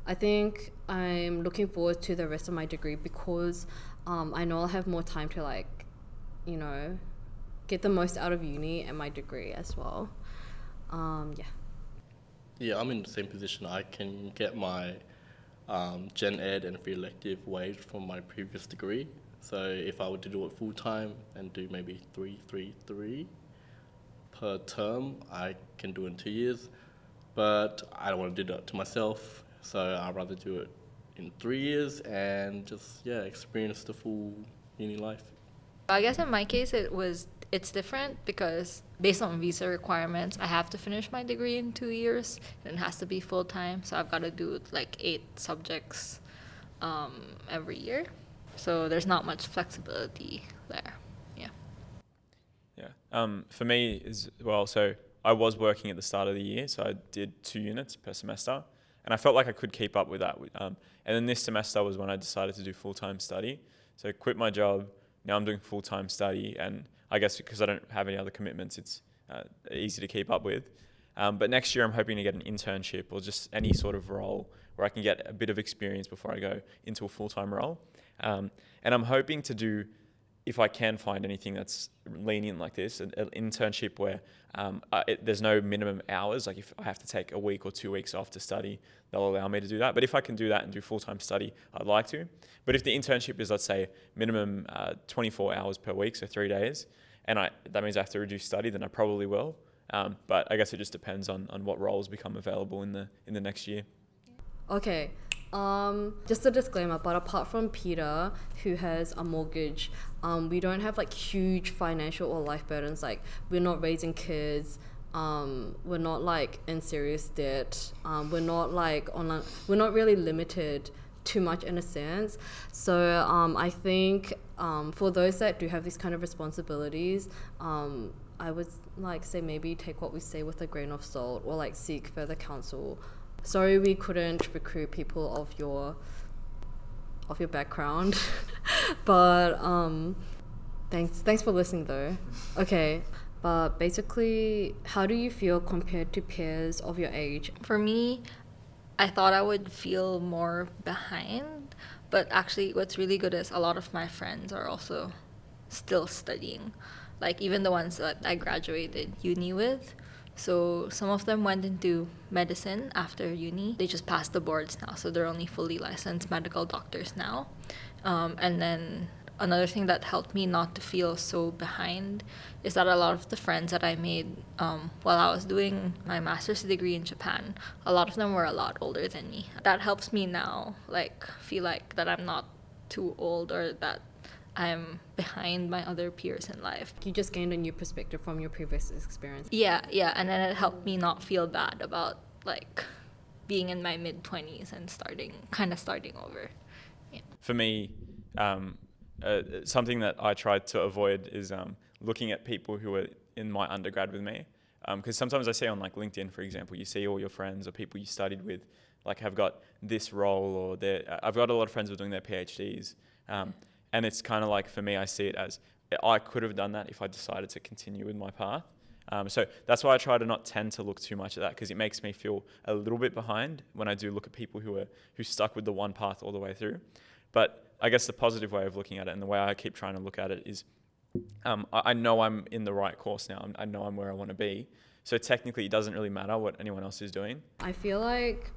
I think I'm looking forward to the rest of my degree because um, I know I'll have more time to like, you know, get the most out of uni and my degree as well. Um, yeah. Yeah, I'm in the same position. I can get my um, gen ed and free elective waived from my previous degree. So if I were to do it full time and do maybe three, three, three per term, I can do it in two years. But I don't want to do that to myself. So I'd rather do it in three years and just, yeah, experience the full uni life. I guess in my case, it was it's different because based on visa requirements, I have to finish my degree in two years and it has to be full-time. So I've got to do like eight subjects um, every year. So there's not much flexibility there. Yeah. Yeah. Um, for me as well, so I was working at the start of the year. So I did two units per semester and I felt like I could keep up with that. Um, and then this semester was when I decided to do full-time study. So I quit my job. Now I'm doing full-time study, and I guess because I don't have any other commitments, it's uh, easy to keep up with. Um, but next year I'm hoping to get an internship or just any sort of role where I can get a bit of experience before I go into a full-time role. Um, and I'm hoping to do, if I can find anything that's lenient like this, an, an internship where um, uh, it, there's no minimum hours. Like if I have to take a week or two weeks off to study, they'll allow me to do that. But if I can do that and do full-time study, I'd like to. But if the internship is, let's say, minimum uh, twenty-four hours per week, so three days, and I, that means I have to reduce study, then I probably will. Um, but I guess it just depends on, on what roles become available in the in the next year. Okay. Um, just a disclaimer, but apart from Peter, who has a mortgage, um, we don't have like huge financial or life burdens. Like we're not raising kids, um, we're not like in serious debt, um, we're not like online, we're not really limited too much in a sense. So um, I think um, for those that do have these kind of responsibilities, um, I would like say maybe take what we say with a grain of salt or like seek further counsel. Sorry we couldn't recruit people of your of your background, but um, thanks thanks for listening though. Okay, but basically, how do you feel compared to peers of your age? For me, I thought I would feel more behind, but actually what's really good is a lot of my friends are also still studying, like even the ones that I graduated uni with. So some of them went into medicine after uni. They just passed the boards now, so they're only fully licensed medical doctors now. Um, and then another thing that helped me not to feel so behind is that a lot of the friends that I made um, while I was doing my master's degree in Japan, a lot of them were a lot older than me. That helps me now, like, feel like that I'm not too old or that I'm behind my other peers in life. You just gained a new perspective from your previous experience. Yeah, yeah, and then it helped me not feel bad about, like, being in my mid-twenties and starting, kind of starting over. Yeah. For me, um, uh, something that I tried to avoid is um, looking at people who were in my undergrad with me. Because um, sometimes I see on, like, LinkedIn, for example, you see all your friends or people you studied with, like, have got this role, or they're, I've got a lot of friends who are doing their PhDs. Um, and it's kind of like, for me, I see it as, I could have done that if I decided to continue with my path. Um, so that's why I try to not tend to look too much at that, because it makes me feel a little bit behind when I do look at people who are who stuck with the one path all the way through. But I guess the positive way of looking at it, and the way I keep trying to look at it, is um, I, I know I'm in the right course now. I know I'm where I want to be. So technically, it doesn't really matter what anyone else is doing. I feel like...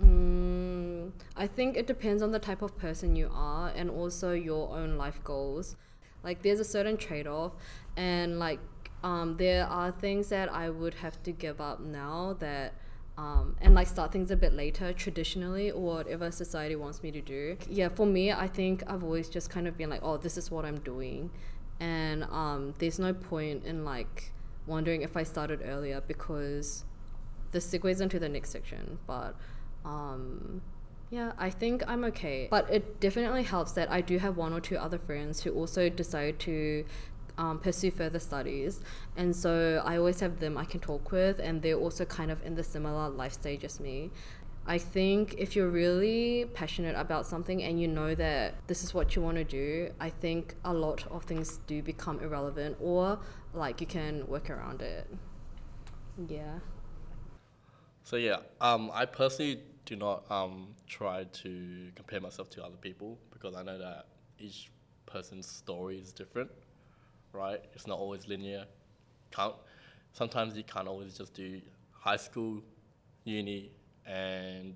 Mm, I think it depends on the type of person you are, and also your own life goals. Like, there's a certain trade-off, and, like, Um, there are things that I would have to give up now that um, and like start things a bit later traditionally, or whatever society wants me to do. Yeah, for me, I think I've always just kind of been like, oh, this is what I'm doing, and um, there's no point in, like, wondering if I started earlier, because this segues into the next section. But um, yeah, I think I'm okay. But it definitely helps that I do have one or two other friends who also decide to Um, pursue further studies, and so I always have them I can talk with, and they're also kind of in the similar life stage as me. I think if you're really passionate about something and you know that this is what you want to do, I think a lot of things do become irrelevant, or, like, you can work around it. Yeah. So yeah, um, I personally do not um, try to compare myself to other people, because I know that each person's story is different. Right? It's not always linear. Can't, sometimes you can't always just do high school, uni, and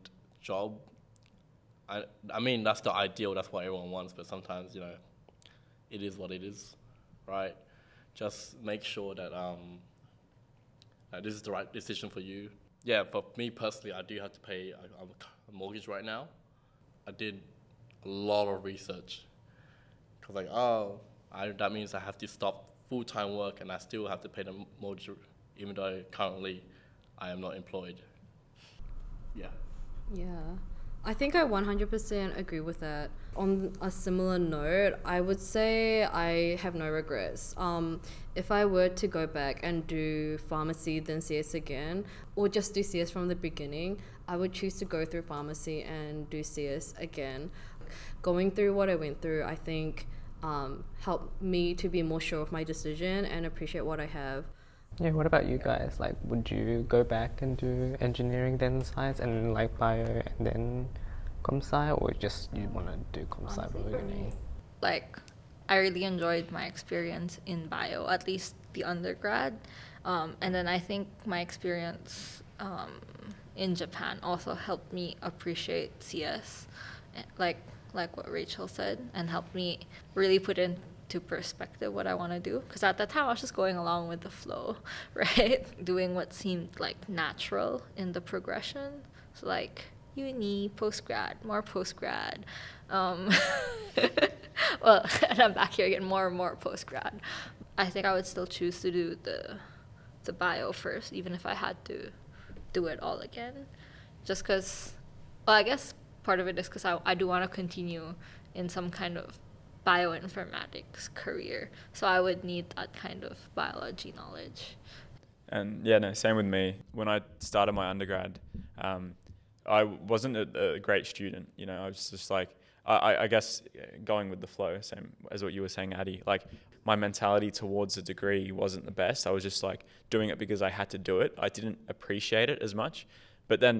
job. I, I mean, that's the ideal. That's what everyone wants. But sometimes, you know, it is what it is, right? Just make sure that um, that this is the right decision for you. Yeah, but me personally, I do have to pay a, a mortgage right now. I did a lot of research. Because, like, oh... I, that means I have to stop full-time work, and I still have to pay the mortgage, even though currently I am not employed. Yeah. Yeah. I think I one hundred percent agree with that. On a similar note, I would say I have no regrets. Um, if I were to go back and do pharmacy, then C S again, or just do C S from the beginning, I would choose to go through pharmacy and do C S again. Going through what I went through, I think... Um, help me to be more sure of my decision and appreciate what I have. Yeah, what about you guys? Like, would you go back and do engineering, then science, and then, like, bio, and then com sci, or just you want to do com sci? Like, I really enjoyed my experience in bio, at least the undergrad. Um, and then I think my experience um, in Japan also helped me appreciate C S. Like, like what Rachel said, and helped me really put into perspective what I want to do. Because at that time, I was just going along with the flow, right? Doing what seemed, like, natural in the progression. So, like, uni, post-grad, more post-grad. Um, well, and I'm back here again, more and more post-grad. I think I would still choose to do the, the bio first, even if I had to do it all again. Just because, well, I guess... part of it is because I, I do want to continue in some kind of bioinformatics career. So I would need that kind of biology knowledge. And yeah, no, same with me. When I started my undergrad, um, I wasn't a, a great student. You know, I was just like, I, I guess going with the flow, same as what you were saying, Addy. Like, my mentality towards a degree wasn't the best. I was just, like, doing it because I had to do it. I didn't appreciate it as much. But then...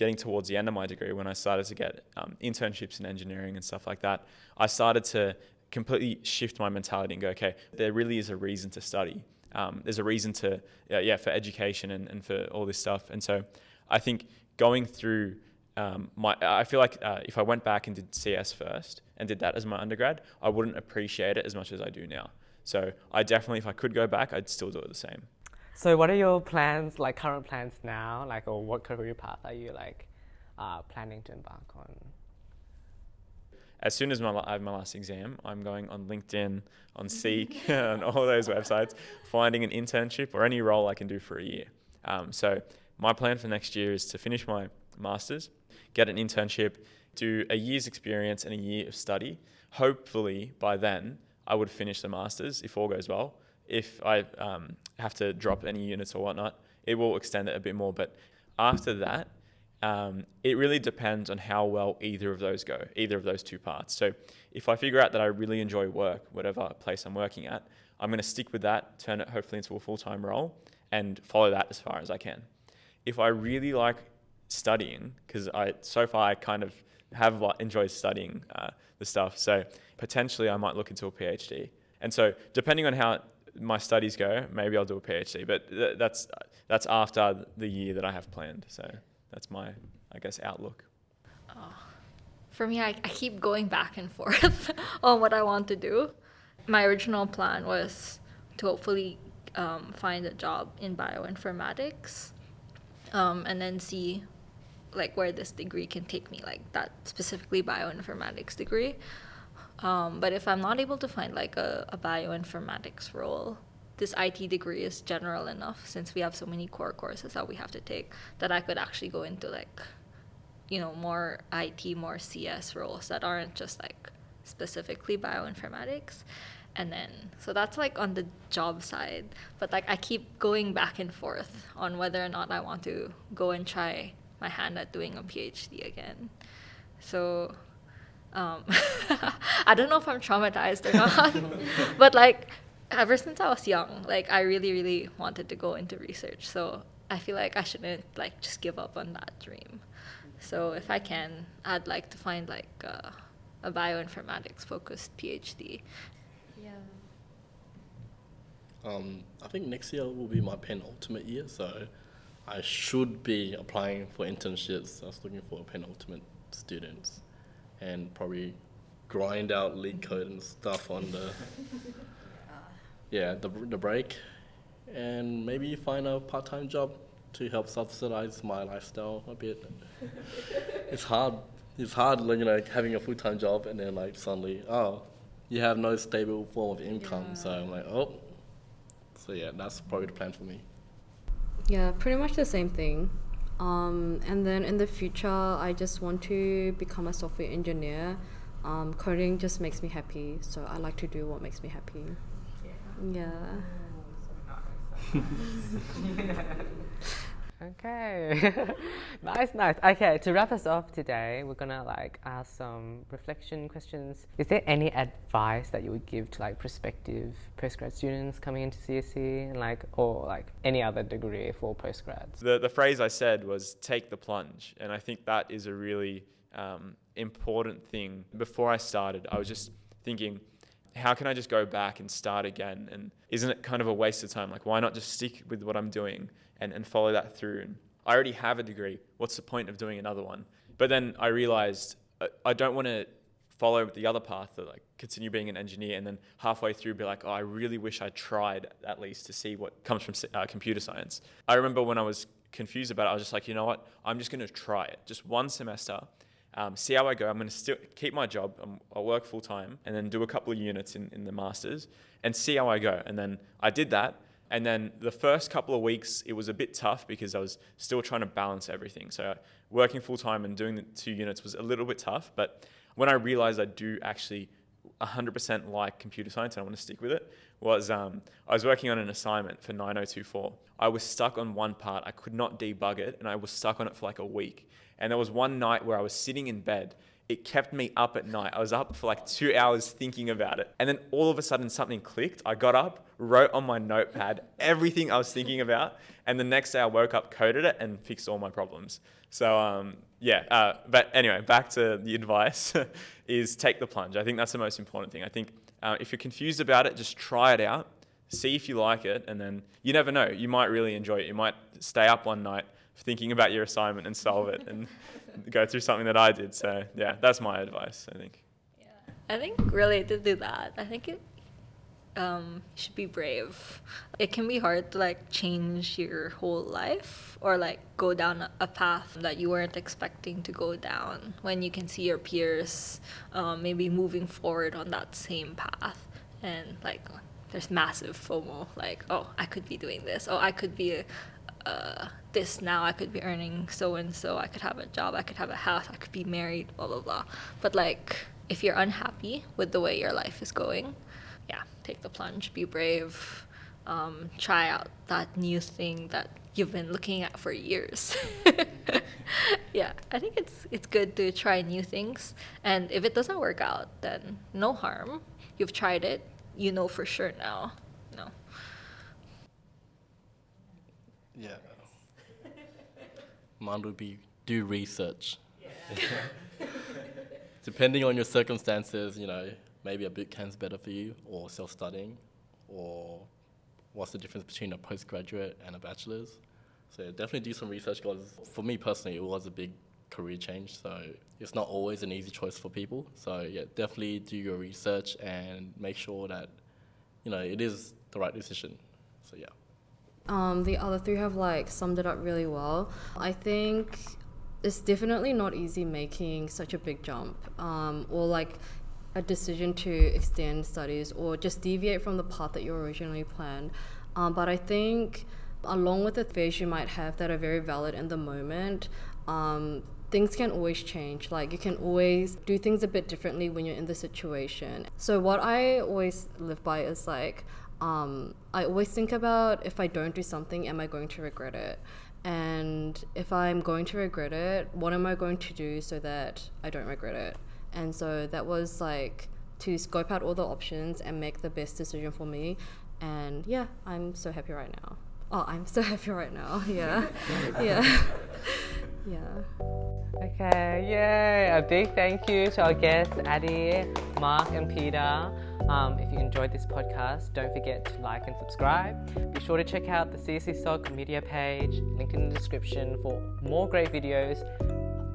getting towards the end of my degree, when I started to get um, internships in engineering and stuff like that, I started to completely shift my mentality and go, okay, there really is a reason to study. Um, there's a reason to, uh, yeah, for education and, and for all this stuff. And so I think going through um, my I feel like uh, if I went back and did C S first and did that as my undergrad, I wouldn't appreciate it as much as I do now. So I definitely, if I could go back, I'd still do it the same. So what are your plans, like current plans now, like, or what career path are you like uh, planning to embark on? As soon as my, I have my last exam, I'm going on LinkedIn, on Seek, and all those websites, finding an internship or any role I can do for a year. Um, so my plan for next year is to finish my master's, get an internship, do a year's experience and a year of study. Hopefully by then I would finish the master's if all goes well. If I um, have to drop any units or whatnot, it will extend it a bit more. But after that, um, it really depends on how well either of those go, either of those two parts. So if I figure out that I really enjoy work, whatever place I'm working at, I'm going to stick with that, turn it hopefully into a full-time role, and follow that as far as I can. If I really like studying, because I so far I kind of have like, enjoyed studying uh, the stuff, so potentially I might look into a PhD. And so depending on how my studies go, maybe I'll do a PhD, but th- that's that's after the year that I have planned. So that's my, I guess, outlook. Oh, for me, I, I keep going back and forth on what I want to do. My original plan was to hopefully um, find a job in bioinformatics um, and then see like where this degree can take me, like that specifically bioinformatics degree. Um, but if I'm not able to find like a, a bioinformatics role, this I T degree is general enough since we have so many core courses that we have to take that I could actually go into like, you know, more I T, more C S roles that aren't just like specifically bioinformatics. And then, so that's like on the job side, but like I keep going back and forth on whether or not I want to go and try my hand at doing a PhD again. So Um, I don't know if I'm traumatized or not, but like ever since I was young, like I really, really wanted to go into research. So I feel like I shouldn't like just give up on that dream. So if I can, I'd like to find like uh, a bioinformatics focused PhD. Yeah. Um, I think next year will be my penultimate year, so I should be applying for internships. I was looking for penultimate students. And probably grind out LeetCode and stuff on the yeah the the break, and maybe find a part-time job to help subsidize my lifestyle a bit. It's hard. It's hard, you know, having a full-time job and then like suddenly, oh, you have no stable form of income. Yeah. So I'm like, oh, so yeah, that's probably the plan for me. Yeah, pretty much the same thing. Um, and then in the future, I just want to become a software engineer. Um, coding just makes me happy, so I like to do what makes me happy. Yeah. Yeah. Okay. nice, nice. Okay, to wrap us up today, we're gonna like ask some reflection questions. Is there any advice that you would give to like prospective postgrad students coming into C S E, and like or like any other degree for postgrads? The the phrase I said was take the plunge, and I think that is a really um, important thing. Before I started, I was just thinking, how can I just go back and start again? And isn't it kind of a waste of time? Like, why not just stick with what I'm doing and, and follow that through? And I already have a degree. What's the point of doing another one? But then I realized I, I don't want to follow the other path, that like continue being an engineer and then halfway through be like, oh, I really wish I tried at least to see what comes from uh, computer science. I remember when I was confused about it, I was just like, you know what? I'm just going to try it. Just one semester. Um, see how I go. I'm going to still keep my job. I'm, I'll work full time and then do a couple of units in, in the masters and see how I go. And then I did that. And then the first couple of weeks, it was a bit tough because I was still trying to balance everything. So working full time and doing the two units was a little bit tough. But when I realized I do actually one hundred percent like computer science and I want to stick with it, was um, I was working on an assignment for nine oh two four. I was stuck on one part. I could not debug it and I was stuck on it for like a week. And there was one night where I was sitting in bed. It kept me up at night. I was up for like two hours thinking about it. And then all of a sudden something clicked. I got up, wrote on my notepad everything I was thinking about. And the next day I woke up, coded it, and fixed all my problems. So um, yeah, uh, but anyway, back to the advice is take the plunge. I think that's the most important thing. I think uh, if you're confused about it, just try it out, see if you like it. And then you never know, you might really enjoy it. You might stay up one night thinking about your assignment and solve it, and go through something that I did. So yeah, that's my advice, I think. Yeah, I think really to do that, I think it um, should be brave. It can be hard to like change your whole life or like go down a path that you weren't expecting to go down when you can see your peers um, maybe moving forward on that same path, and like there's massive FOMO, like, oh, I could be doing this, oh, I could be a, Uh, this now, I could be earning so-and-so, I could have a job, I could have a house, I could be married, blah, blah, blah. But like, if you're unhappy with the way your life is going, yeah, take the plunge, be brave, um, try out that new thing that you've been looking at for years. Yeah, I think it's it's good to try new things, and if it doesn't work out, then no harm. You've tried it, you know for sure now. No. Yeah. Mine would be do research. Yeah. Depending on your circumstances, you know, maybe a bootcamp's better for you, or self-studying, or what's the difference between a postgraduate and a bachelor's. So definitely do some research, because for me personally, it was a big career change. So it's not always an easy choice for people. So yeah, definitely do your research and make sure that, you know, it is the right decision. So yeah. Um, the other three have like summed it up really well. I think it's definitely not easy making such a big jump, um, or like a decision to extend studies or just deviate from the path that you originally planned. Um, but I think along with the fears you might have that are very valid in the moment, um, things can always change. Like you can always do things a bit differently when you're in the situation. So what I always live by is like, Um, I always think about, if I don't do something, am I going to regret it? And if I'm going to regret it, what am I going to do so that I don't regret it? And so that was like to scope out all the options and make the best decision for me. And yeah, I'm so happy right now. Oh, I'm so happy right now. Yeah. Yeah. Yeah. Okay, yay. A big thank you to our guests, Addie, Mark, and Peter. Um, if you enjoyed this podcast, don't forget to like and subscribe. Be sure to check out the C C S O C media page, linked in the description, for more great videos,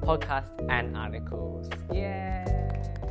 podcasts, and articles. Yay!